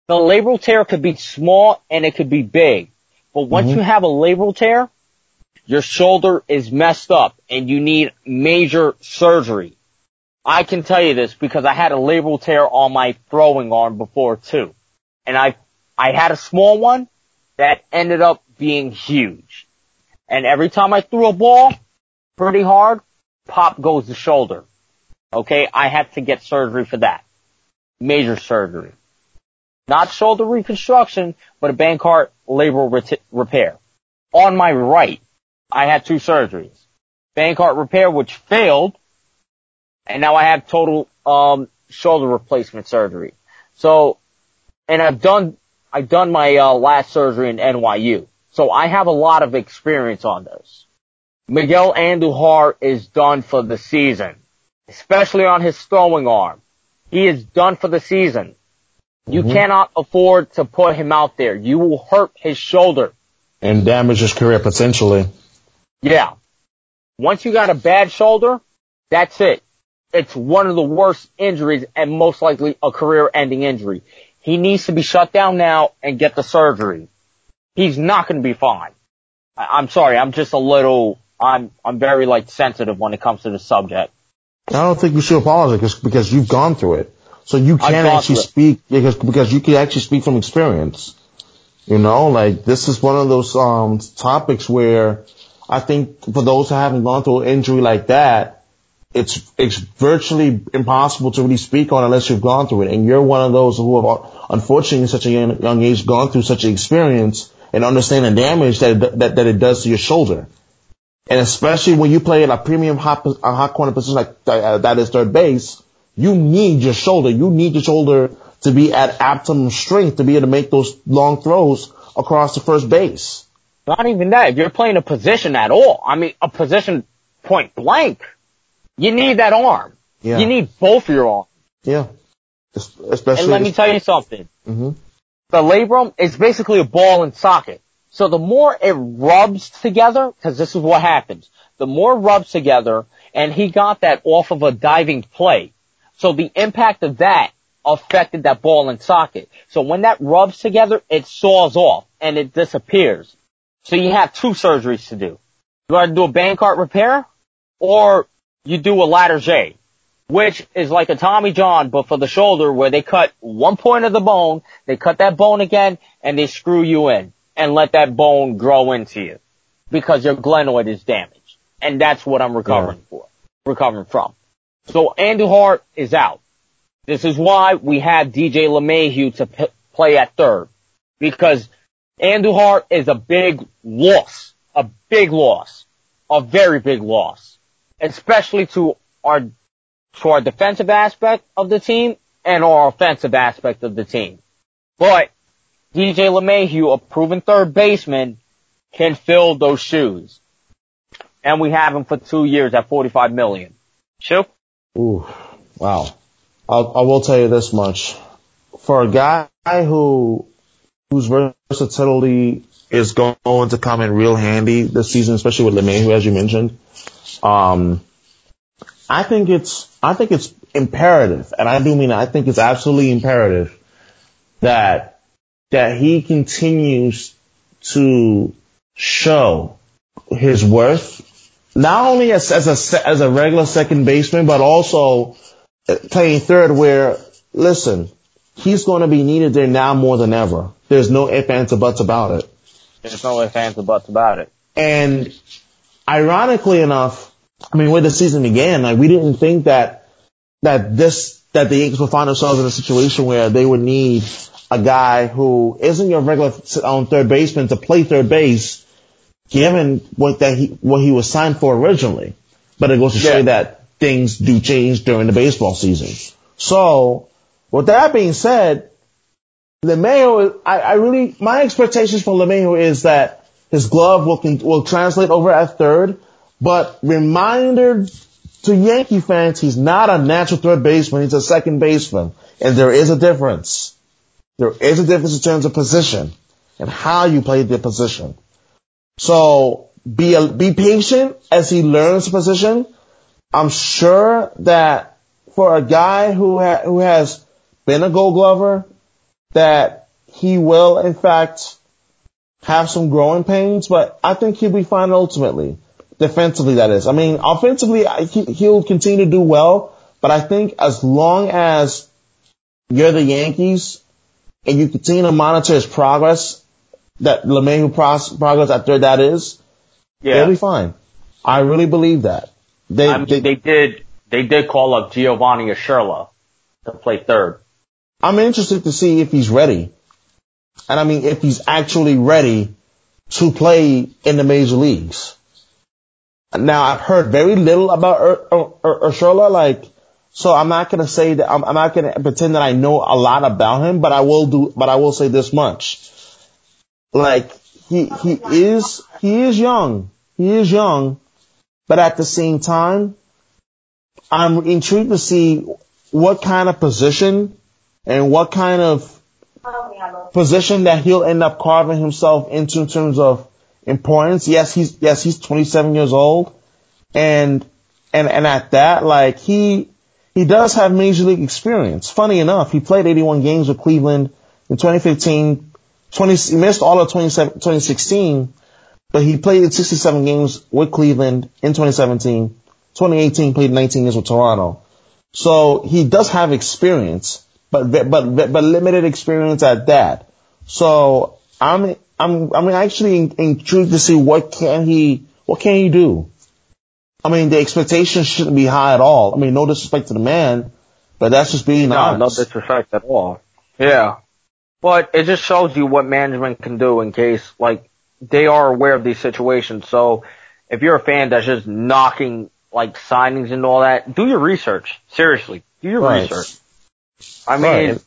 The labral tear could be small and it could be big. But once you have a labral tear, your shoulder is messed up and you need major surgery. I can tell you this because I had a labral tear on my throwing arm before too. And I had a small one that ended up being huge. And every time I threw a ball pretty hard, pop goes the shoulder. Okay, I had to get surgery for that. Major surgery. Not shoulder reconstruction, but a Bankart labral repair. On my right, I had two surgeries. Bankart repair, which failed, and now I have total shoulder replacement surgery. So, and I've done my last surgery in NYU. So I have a lot of experience on this. Miguel Andujar is done for the season, especially on his throwing arm. He is done for the season. You cannot afford to put him out there. You will hurt his shoulder. And damage his career potentially. Yeah. Once you got a bad shoulder, that's it. It's one of the worst injuries and most likely a career-ending injury. He needs to be shut down now and get the surgery. He's not going to be fine. I'm sorry. I'm just a little, I'm very like sensitive when it comes to the subject. I don't think you should apologize because you've gone through it. So you can actually speak, because you can actually speak from experience. You know, like this is one of those, topics where I think for those who haven't gone through an injury like that, it's virtually impossible to really speak on unless you've gone through it. And you're one of those who have, unfortunately, at such a young age, gone through such an experience and understand the damage that it does to your shoulder. And especially when you play in a premium hot corner position like that is third base, you need your shoulder. You need your shoulder to be at optimum strength to be able to make those long throws across the first base. Not even that. If you're playing a position at all, I mean, a position point blank, you need that arm. Yeah. You need both of your arms. Yeah. Especially. And let me tell you something. Mm-hmm. The labrum is basically a ball and socket. So the more it rubs together, because this is what happens, the more rubs together, and he got that off of a diving play. So the impact of that affected that ball and socket. So when that rubs together, it saws off, and it disappears. So you have two surgeries to do. You got to do a Bankart repair, or you do a Latter J, which is like a Tommy John, but for the shoulder, where they cut one point of the bone, they cut that bone again, and they screw you in. And let that bone grow into you because your glenoid is damaged. And that's what I'm recovering from. So Andujar is out. This is why we have DJ LeMahieu to play at third, because Andujar is a very big loss, especially to our defensive aspect of the team and our offensive aspect of the team. But DJ LeMahieu, a proven third baseman, can fill those shoes. And we have him for 2 years at $45 million. Sure. Ooh, wow. I will tell you this much. For a guy whose versatility is going to come in real handy this season, especially with LeMahieu, as you mentioned, I think it's imperative, and I do mean I think it's absolutely imperative that he continues to show his worth, not only as a regular second baseman, but also playing third where, listen, he's going to be needed there now more than ever. There's no ifs, ands, or buts about it. And ironically enough, I mean, when the season began, like, we didn't think that the Yankees would find themselves in a situation where they would need a guy who isn't your regular third baseman to play third base, given what he was signed for originally. But it goes to show you that things do change during the baseball season. So, with that being said, LeMahieu, my expectations for LeMahieu is that his glove will translate over at third. But reminder to Yankee fans, he's not a natural third baseman; he's a second baseman, and there is a difference. There is a difference in terms of position and how you play the position. So be patient as he learns the position. I'm sure that for a guy who has been a Gold Glover, that he will in fact have some growing pains, but I think he'll be fine ultimately. Defensively, that is. I mean, offensively, he'll continue to do well, but I think as long as you're the Yankees, and you continue to monitor his progress, that LeMahieu progress after that is, they'll be fine. I really believe that. They did call up Giovanny Urshela to play third. I'm interested to see if he's ready. And I mean, if he's actually ready to play in the major leagues. Now, I've heard very little about Urshela, so I'm not gonna say that I'm not gonna pretend that I know a lot about him, but I will say this much. Like he is young. But at the same time, I'm intrigued to see what kind of position and what kind of position that he'll end up carving himself into in terms of importance. Yes, he's 27 years old. And at that, like, he does have major league experience. Funny enough, he played 81 games with Cleveland in 2015. He missed all of 2016, but he played 67 games with Cleveland in 2017. 2018, played 19 years with Toronto. So he does have experience, but limited experience at that. So I'm actually intrigued to see what can he do. I mean, the expectations shouldn't be high at all. I mean, no disrespect to the man, but that's just being honest. No disrespect at all. Yeah. But it just shows you what management can do in case, like, they are aware of these situations. So if you're a fan that's just knocking, like, signings and all that, do your research. Seriously. Do your research. I mean,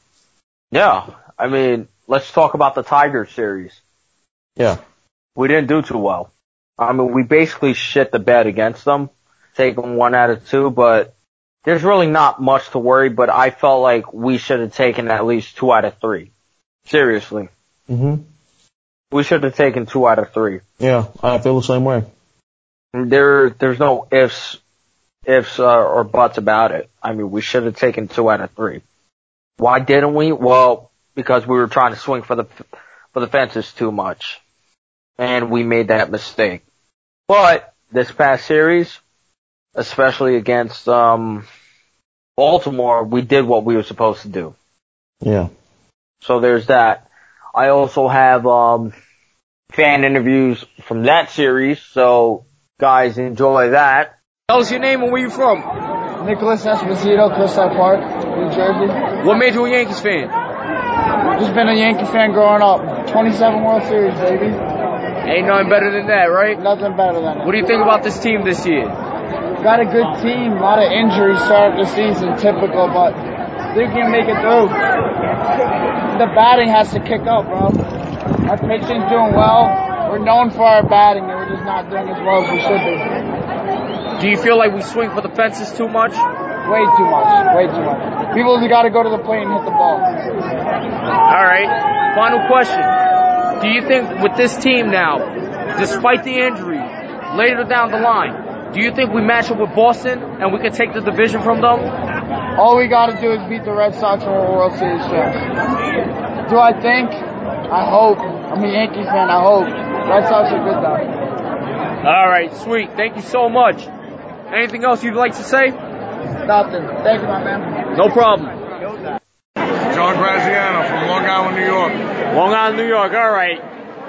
yeah. I mean, let's talk about the Tiger series. Yeah. We didn't do too well. I mean, we basically shit the bed against them, taking 1 out of 2, but there's really not much to worry, but I felt like we should have taken at least 2 out of 3. Seriously. Mm-hmm. We should have taken 2 out of 3. Yeah, I feel the same way. There's no ifs or buts about it. I mean, we should have taken 2 out of 3. Why didn't we? Well, because we were trying to swing for the fences too much. And we made that mistake. But this past series, especially against Baltimore, we did what we were supposed to do. Yeah. So there's that. I also have fan interviews from that series, so guys, enjoy that. Tell us your name and where you from. Nicholas Esposito, Cliffside Park, New Jersey. What made you a Yankees fan? Just been a Yankee fan growing up. 27 World Series, baby. Ain't nothing better than that, right? Nothing better than that. What do you think about this team this year? Got a good team. A lot of injuries started the season, typical, but they can make it through. The batting has to kick up, bro. Our pitching's doing well. We're known for our batting, and we're just not doing as well as we should be. Do you feel like we swing for the fences too much? Way too much. Way too much. People have got to go to the plate and hit the ball. All right. Final question. Do you think with this team now, despite the injury, later down the line, do you think we match up with Boston and we can take the division from them? All we got to do is beat the Red Sox for a World Series champs. Do I think? I hope. I'm a Yankees fan. I hope. Red Sox are good though. All right, sweet. Thank you so much. Anything else you'd like to say? Nothing. Thank you, my man. No problem. John Graziano from Long Island, New York. Long Island, New York, all right.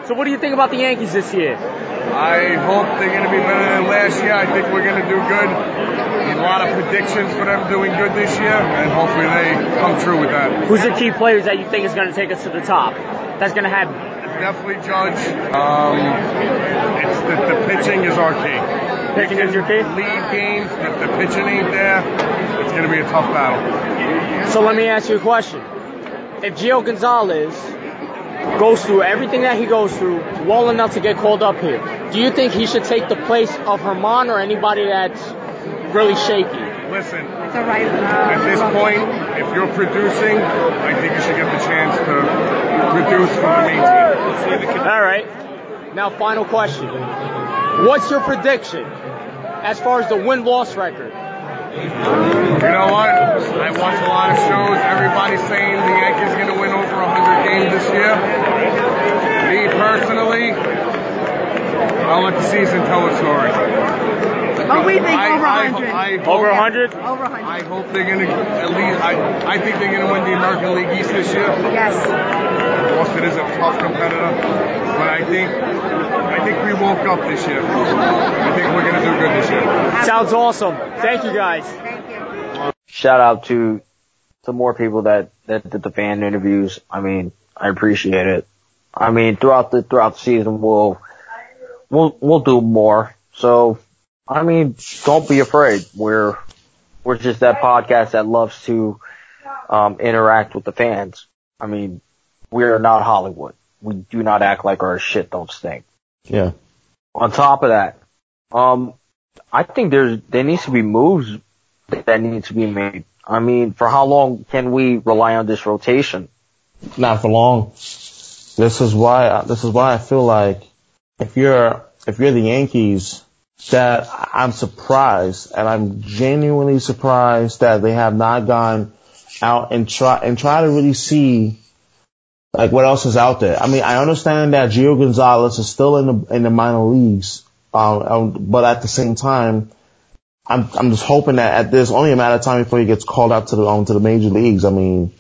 So what do you think about the Yankees this year? I hope they're going to be better than last year. I think we're going to do good. A lot of predictions for them doing good this year, and hopefully they come true with that. Who's the key players that you think is going to take us to the top? That's going to happen. Definitely Judge. It's the pitching is our key. Pitching is your key? Lead games. If the pitching ain't there, it's going to be a tough battle. So let me ask you a question. If Gio Gonzalez goes through everything that he goes through well enough to get called up here, do you think he should take the place of Herman or anybody that's really shaky? Listen, at this point, if you're producing, I think you should get the chance to produce from the main team. All right. Now, final question. What's your prediction as far as the win-loss record? You know what? I watch a lot of shows. Everybody's saying the Yankees going to win over 100 games this year. Me, personally, I'll let the season tell its story. But we think over 100. Over 100? Over 100. I hope they're going to at least, I think they're going to win the American League East this year. Yes. Boston is a tough competitor, but I think we woke up this year. I think we're going to do good this year. Sounds awesome. Thank you, guys. Thank you. Shout out to some more people that did the fan interviews. I mean, I appreciate it. I mean, throughout the season, we'll do more. So, I mean, don't be afraid. We're just that podcast that loves to interact with the fans. I mean, we're not Hollywood. We do not act like our shit don't stink. Yeah. On top of that, I think there needs to be moves that need to be made. I mean, for how long can we rely on this rotation? Not for long. This is why I feel like if you're the Yankees, that I'm surprised, and I'm genuinely surprised that they have not gone out and try to really see like what else is out there. I mean, I understand that Gio Gonzalez is still in the minor leagues, but at the same time, I'm just hoping that there's only a matter of time before he gets called out to the major leagues. I mean.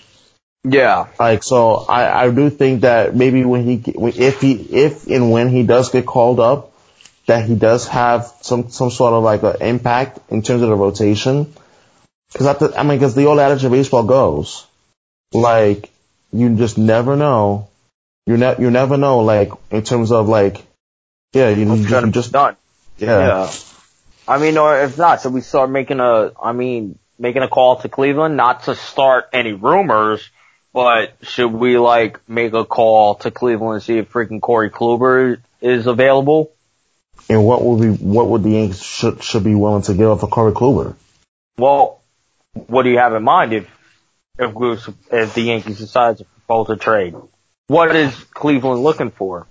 Yeah. Like, so I do think that maybe if and when he does get called up, that he does have some sort of like an impact in terms of the rotation. Cause the old adage of baseball goes, like, you just never know. You never know, like, in terms of like, yeah, you just not. Yeah. I mean, or if not, so we start making a call to Cleveland, not to start any rumors. But should we, like, make a call to Cleveland and see if freaking Corey Kluber is available? And what would the Yankees should be willing to give up for Corey Kluber? Well, what do you have in mind if the Yankees decide to propose a trade? What is Cleveland looking for?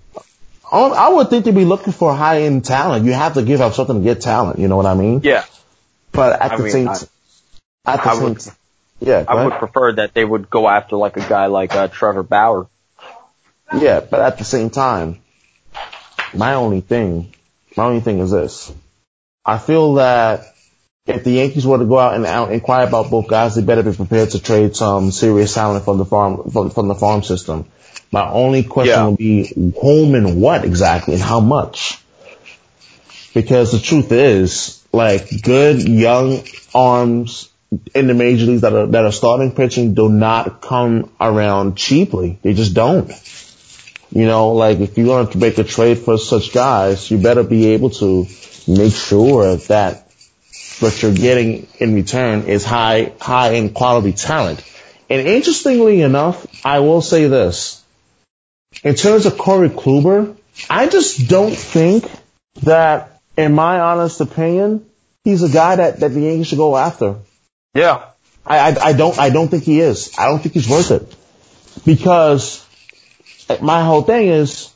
I would think they'd be looking for high-end talent. You have to give up something to get talent, you know what I mean? Yeah. But I would prefer that they would go after like a guy like Trevor Bauer. Yeah, but at the same time, my only thing is this: I feel that if the Yankees were to go out and inquire about both guys, they better be prepared to trade some serious talent from the farm system. My only question would be whom and what exactly and how much, because the truth is, like, good young arms in the major leagues that are starting pitching do not come around cheaply. They just don't. You know, like, if you're going to make a trade for such guys, you better be able to make sure that what you're getting in return is high-end quality talent. And interestingly enough, I will say this. In terms of Corey Kluber, I just don't think that, in my honest opinion, he's a guy that the Yankees should go after. Yeah. I don't think he is. I don't think he's worth it. Because my whole thing is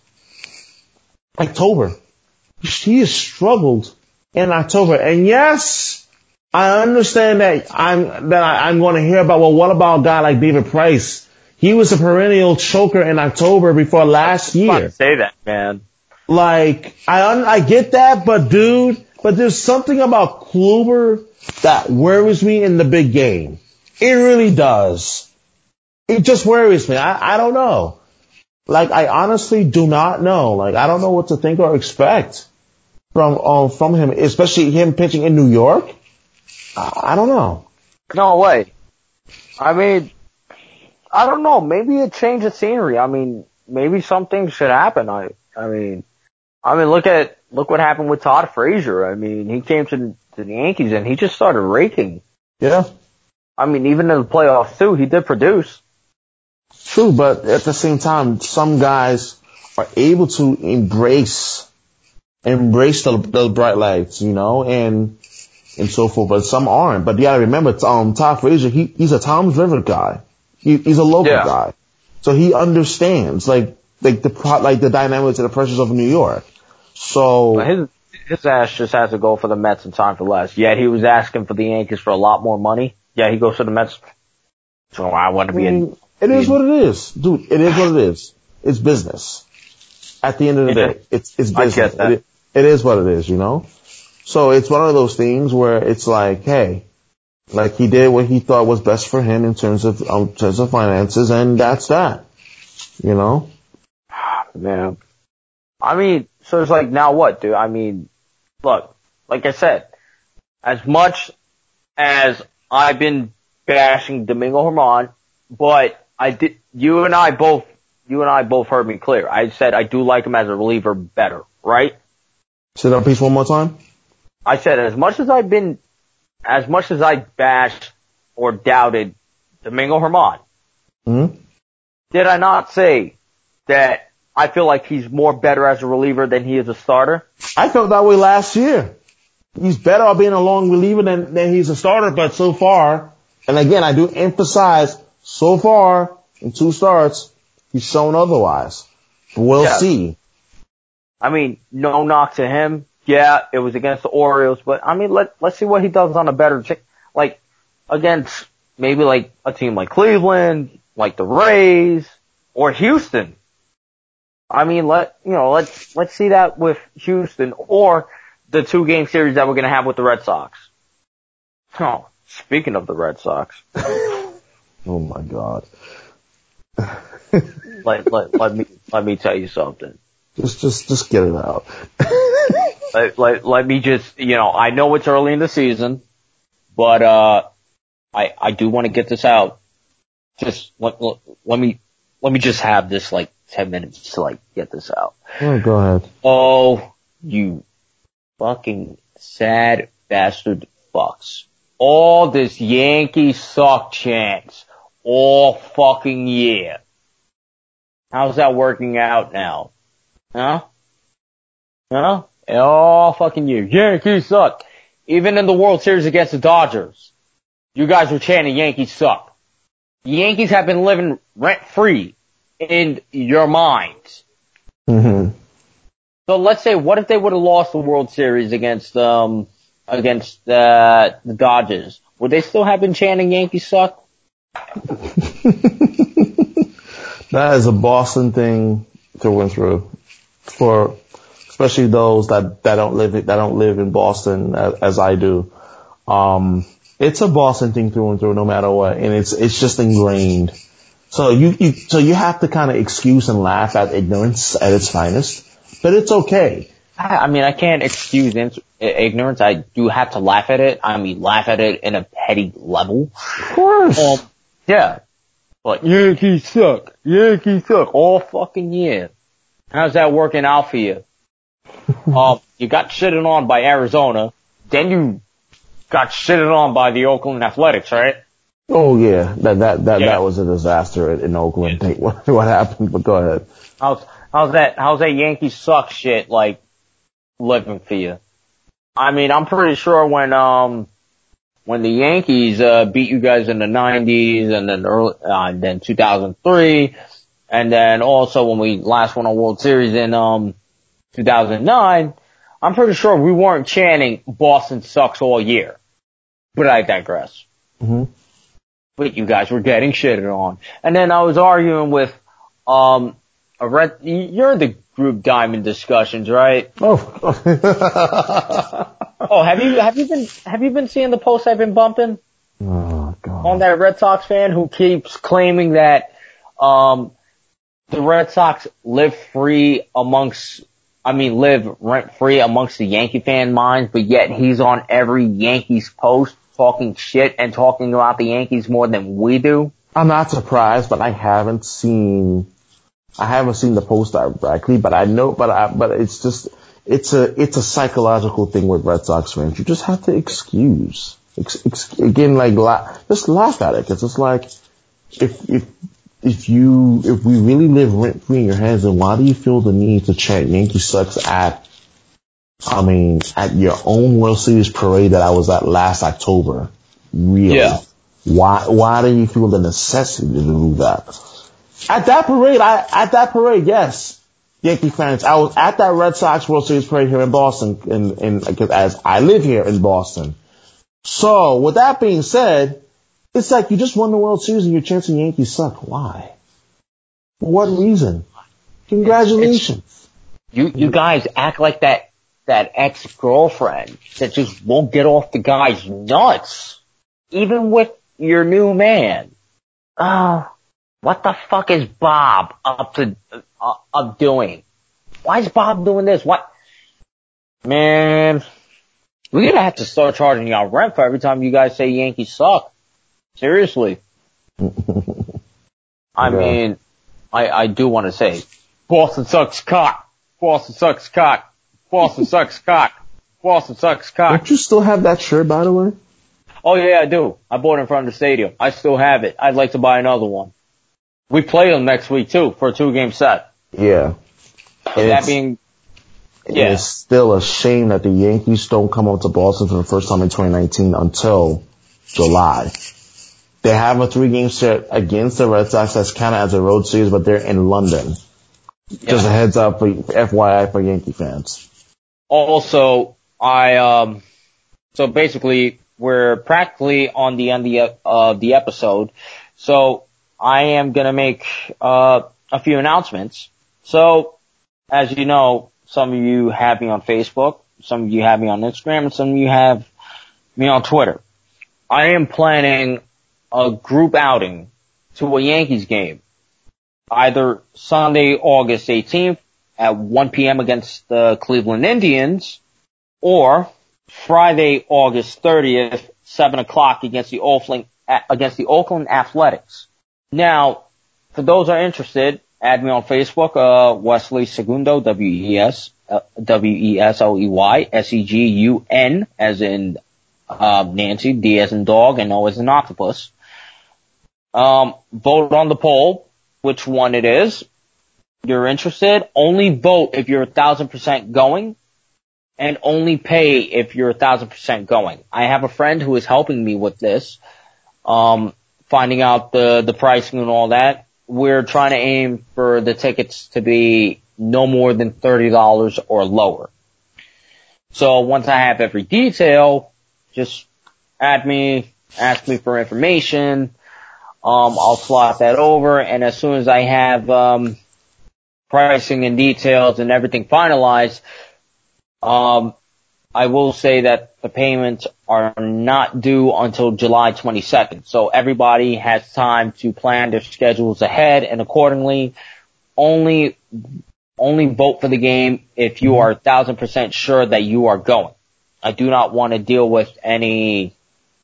October. He has struggled in October. And yes, I understand that I'm going to hear about, well, what about a guy like David Price? He was a perennial choker in October before last year. I was about to say that, man. Like, I get that, but there's something about Kluber that worries me in the big game. It really does. It just worries me. I don't know. Like, I honestly do not know. Like, I don't know what to think or expect from him, especially him pitching in New York. I don't know. No way. I mean, I don't know. Maybe a change of scenery. I mean, maybe something should happen. I mean, look what happened with Todd Frazier. I mean, he came to the Yankees and he just started raking. Yeah. I mean, even in the playoffs too, he did produce. True, but at the same time, some guys are able to embrace the bright lights, you know, and so forth. But some aren't. But you gotta remember, Todd Frazier, he's a Tom's River guy. He's a local guy, so he understands like the dynamics and the pressures of New York. So his ass just has to go for the Mets in time for less. Yeah, he was asking for the Yankees for a lot more money. Yeah, he goes to the Mets. So I want to be in. It is what it is, dude. It is what it is. It's business. At the end of the day, it's business. I get that. It is what it is, you know. So it's one of those things where it's like, hey, like, he did what he thought was best for him in terms of finances, and that's that, you know. Man, I mean, so it's like, now what, dude? I mean, look, like I said, as much as I've been bashing Domingo Germán, but you and I both heard me clear. I said I do like him as a reliever better, right? Say that piece one more time. I said as much as I bashed or doubted Domingo Germán, did I not say that I feel like he's more better as a reliever than he is a starter? I felt that way last year. he's better off being a long reliever than he's a starter. But so far, and again, I do emphasize, so far in two starts, he's shown otherwise. But we'll see. I mean, no knock to him. Yeah, it was against the Orioles, but I mean, let's see what he does on a better like against maybe like a team like Cleveland, like the Rays, or Houston. I mean, let's see that with Houston or the 2-game series that we're gonna have with the Red Sox. Oh, speaking of the Red Sox. Oh my God. let me tell you something. Just get it out. Let me just, you know, I know it's early in the season, but I do want to get this out. Just let me just have this like 10 minutes to like get this out. Oh, go ahead. Oh, you fucking sad bastard fucks. All this Yankees suck chants all fucking year. How's that working out now? Huh? Huh? All fucking year. Yankees suck. Even in the World Series against the Dodgers, you guys were chanting Yankees suck. The Yankees have been living rent-free in your minds. Mm-hmm. So let's say, what if they would have lost the World Series against the Dodgers? Would they still have been chanting Yankees suck? That is a Boston thing to win through. For especially those that don't live in Boston as I do. It's a Boston thing through and through, no matter what, and it's just ingrained. So you have to kind of excuse and laugh at ignorance at its finest, but it's okay. I mean, I can't excuse ignorance. I do have to laugh at it. I mean, laugh at it in a petty level. Of course. Yeah. But Yankees suck all fucking year. How's that working out for you? You got shitted on by Arizona, then you got shitted on by the Oakland Athletics, right? Oh yeah, that was a disaster in Oakland. Yeah. What happened? But go ahead. How's that Yankee suck shit like living for you? I mean, I'm pretty sure when the Yankees beat you guys in the '90s and then then 2003, and then also when we last won a World Series in 2009, I'm pretty sure we weren't chanting Boston sucks all year. But I digress. Mm-hmm. But you guys were getting shitted on. And then I was arguing with you're the group Diamond Discussions, right? Oh. Oh, have you been seeing the posts I've been bumping? Oh God. On that Red Sox fan who keeps claiming that the Red Sox live rent-free amongst the Yankee fan minds, but yet he's on every Yankees post talking shit and talking about the Yankees more than we do. I'm not surprised, but I haven't seen the post directly, but I know, but it's just, it's a psychological thing with Red Sox fans. You just have to just laugh at it. Cause it's like, if we really live rent-free in your hands, then why do you feel the need to chant Yankee sucks at your own World Series parade that I was at last October? Really? Yeah. Why do you feel the necessity to do that? At that parade, yes, Yankee fans, I was at that Red Sox World Series parade here in Boston, as I live here in Boston. So, with that being said, it's like you just won the World Series and you're chanting Yankees suck. Why? For what reason? Congratulations. You guys act like that ex-girlfriend that just won't get off the guy's nuts. Even with your new man. Oh, what the fuck is Bob up doing? Why is Bob doing this? What? Man, we're going to have to start charging y'all rent for every time you guys say Yankees suck. Seriously. I do want to say, Boston sucks cock. Boston sucks cock. Boston sucks cock. Boston sucks cock. Don't you still have that shirt, by the way? Oh, yeah, I do. I bought it in front of the stadium. I still have it. I'd like to buy another one. We play them next week, too, for a 2-game set. Yeah. And that being Yeah. It's still a shame that the Yankees don't come up to Boston for the first time in 2019 until July. They have a 3-game set against the Red Sox that's kind of as a road series, but they're in London. Yeah. Just a heads up, for FYI, for Yankee fans. Also, so basically, we're practically on the end of the episode. So I am going to make a few announcements. So, as you know, some of you have me on Facebook, some of you have me on Instagram, and some of you have me on Twitter. I am planning a group outing to a Yankees game, either Sunday, August 18th at 1 p.m. against the Cleveland Indians, or Friday, August 30th, 7 o'clock against the Oakland Athletics. Now, for those who are interested, add me on Facebook, Wesley Segundo, W-E-S-L-E-Y, S-E-G-U-N, as in Nancy, D as in dog, and O as in octopus. Vote on the poll, which one it is. You're interested. Only vote if you're 1,000% going, and only pay if you're 1,000% going. I have a friend who is helping me with this, finding out the pricing and all that. We're trying to aim for the tickets to be no more than $30 or lower. So once I have every detail, just add me, ask me for information. I'll slot that over, and as soon as I have pricing and details and everything finalized, I will say that the payments are not due until July 22nd. So everybody has time to plan their schedules ahead, and accordingly, only vote for the game if you are 1,000% sure that you are going. I do not want to deal with any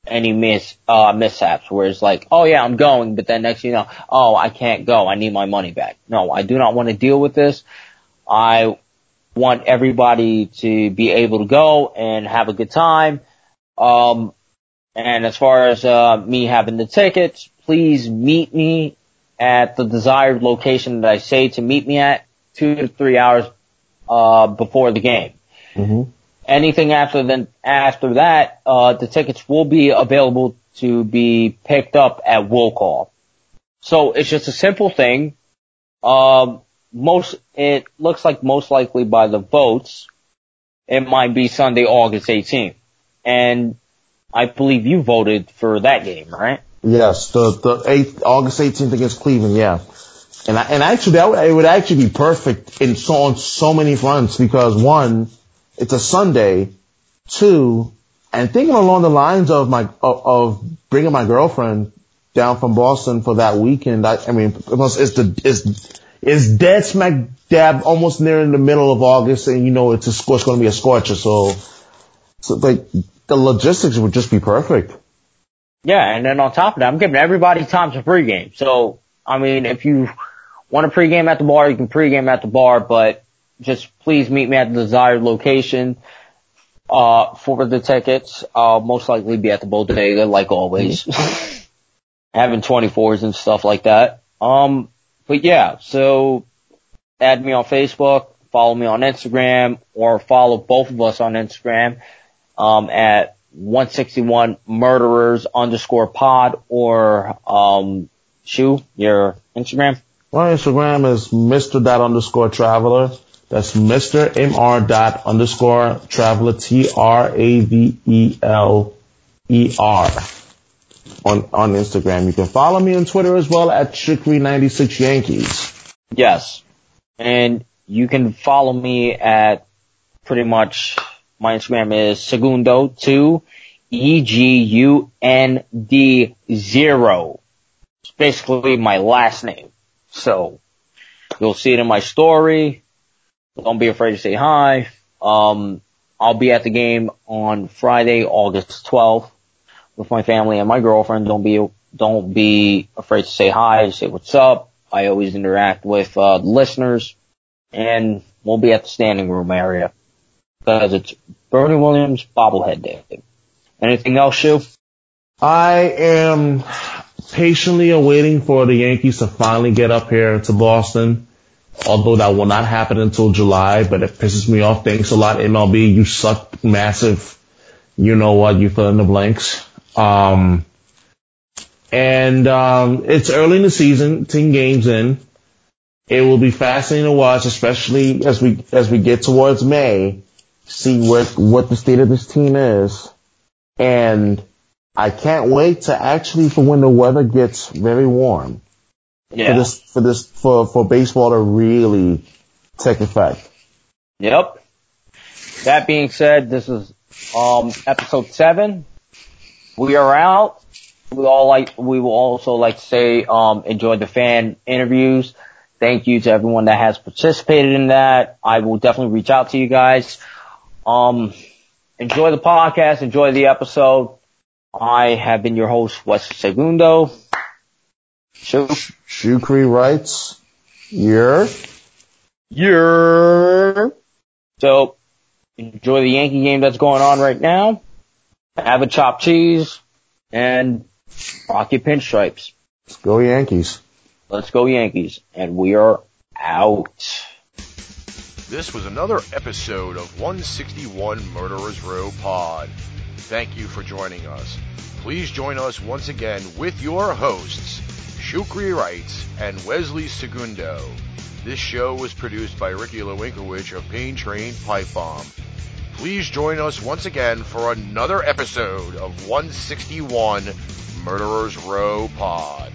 mishaps where it's like, oh yeah, I'm going, but then next thing you know, oh, I can't go, I need my money back. No, I do not want to deal with this. I want everybody to be able to go and have a good time. And as far as me having the tickets, please meet me at the desired location that I say to meet me at 2 to 3 hours before the game. Mm-hmm. Anything after that, the tickets will be available to be picked up at will call. So it's just a simple thing. It looks like most likely by the votes, it might be Sunday, August 18th. And I believe you voted for that game, right? Yes, August 18th against Cleveland, yeah. And actually, it would actually be perfect on so many fronts because one, it's a Sunday, two, and thinking along the lines of bringing my girlfriend down from Boston for that weekend. It's dead smack dab almost near in the middle of August, and you know it's going to be a scorcher. So like the logistics would just be perfect. Yeah, and then on top of that, I'm giving everybody time to pregame. So I mean, if you want to pregame at the bar, you can pregame at the bar, but just please meet me at the desired location for the tickets. I'll most likely be at the bodega, like always, having 24s and stuff like that. But yeah, so add me on Facebook, follow me on Instagram, or follow both of us on Instagram at 161murderers_pod or Shu, your Instagram? My Instagram is Mr._Traveler. That's Mr. Mr._Traveler, Traveler on Instagram. You can follow me on Twitter as well at Shukri96Yankees. Yes. And you can follow me at pretty much my Instagram is Segundo2, EGUND0. It's basically my last name. So you'll see it in my story. Don't be afraid to say hi. I'll be at the game on Friday, August 12th. With my family and my girlfriend, don't be afraid to say hi, say what's up. I always interact with listeners, and we'll be at the standing room area because it's Bernie Williams bobblehead day. Anything else, Shu? I am patiently awaiting for the Yankees to finally get up here to Boston although that will not happen until July, but it pisses me off. Thanks a lot, MLB. You suck massive. You know what? You fill in the blanks. It's early in the season, 10 games in. It will be fascinating to watch, especially as we get towards May, see what the state of this team is. And I can't wait to actually for when the weather gets very warm. Yeah. For baseball to really take effect. Yep. That being said, this is episode 7. We are out. We will also say enjoy the fan interviews. Thank you to everyone that has participated in that. I will definitely reach out to you guys. Enjoy the podcast, enjoy the episode. I have been your host, Wesley Segundo. Shukri Wright. Yeah. So, enjoy the Yankee game that's going on right now. Have a chopped cheese and rock your pinstripes. Let's go Yankees. Let's go Yankees. And we are out. This was another episode of 161 Murderers Row Pod. Thank you for joining us. Please join us once again with your hosts, Shukri Wright and Wesley Segundo. This show was produced by Ricky Lewinkowicz of Pain Train Pipe Bomb. Please join us once again for another episode of 161 Murderers Row Pod.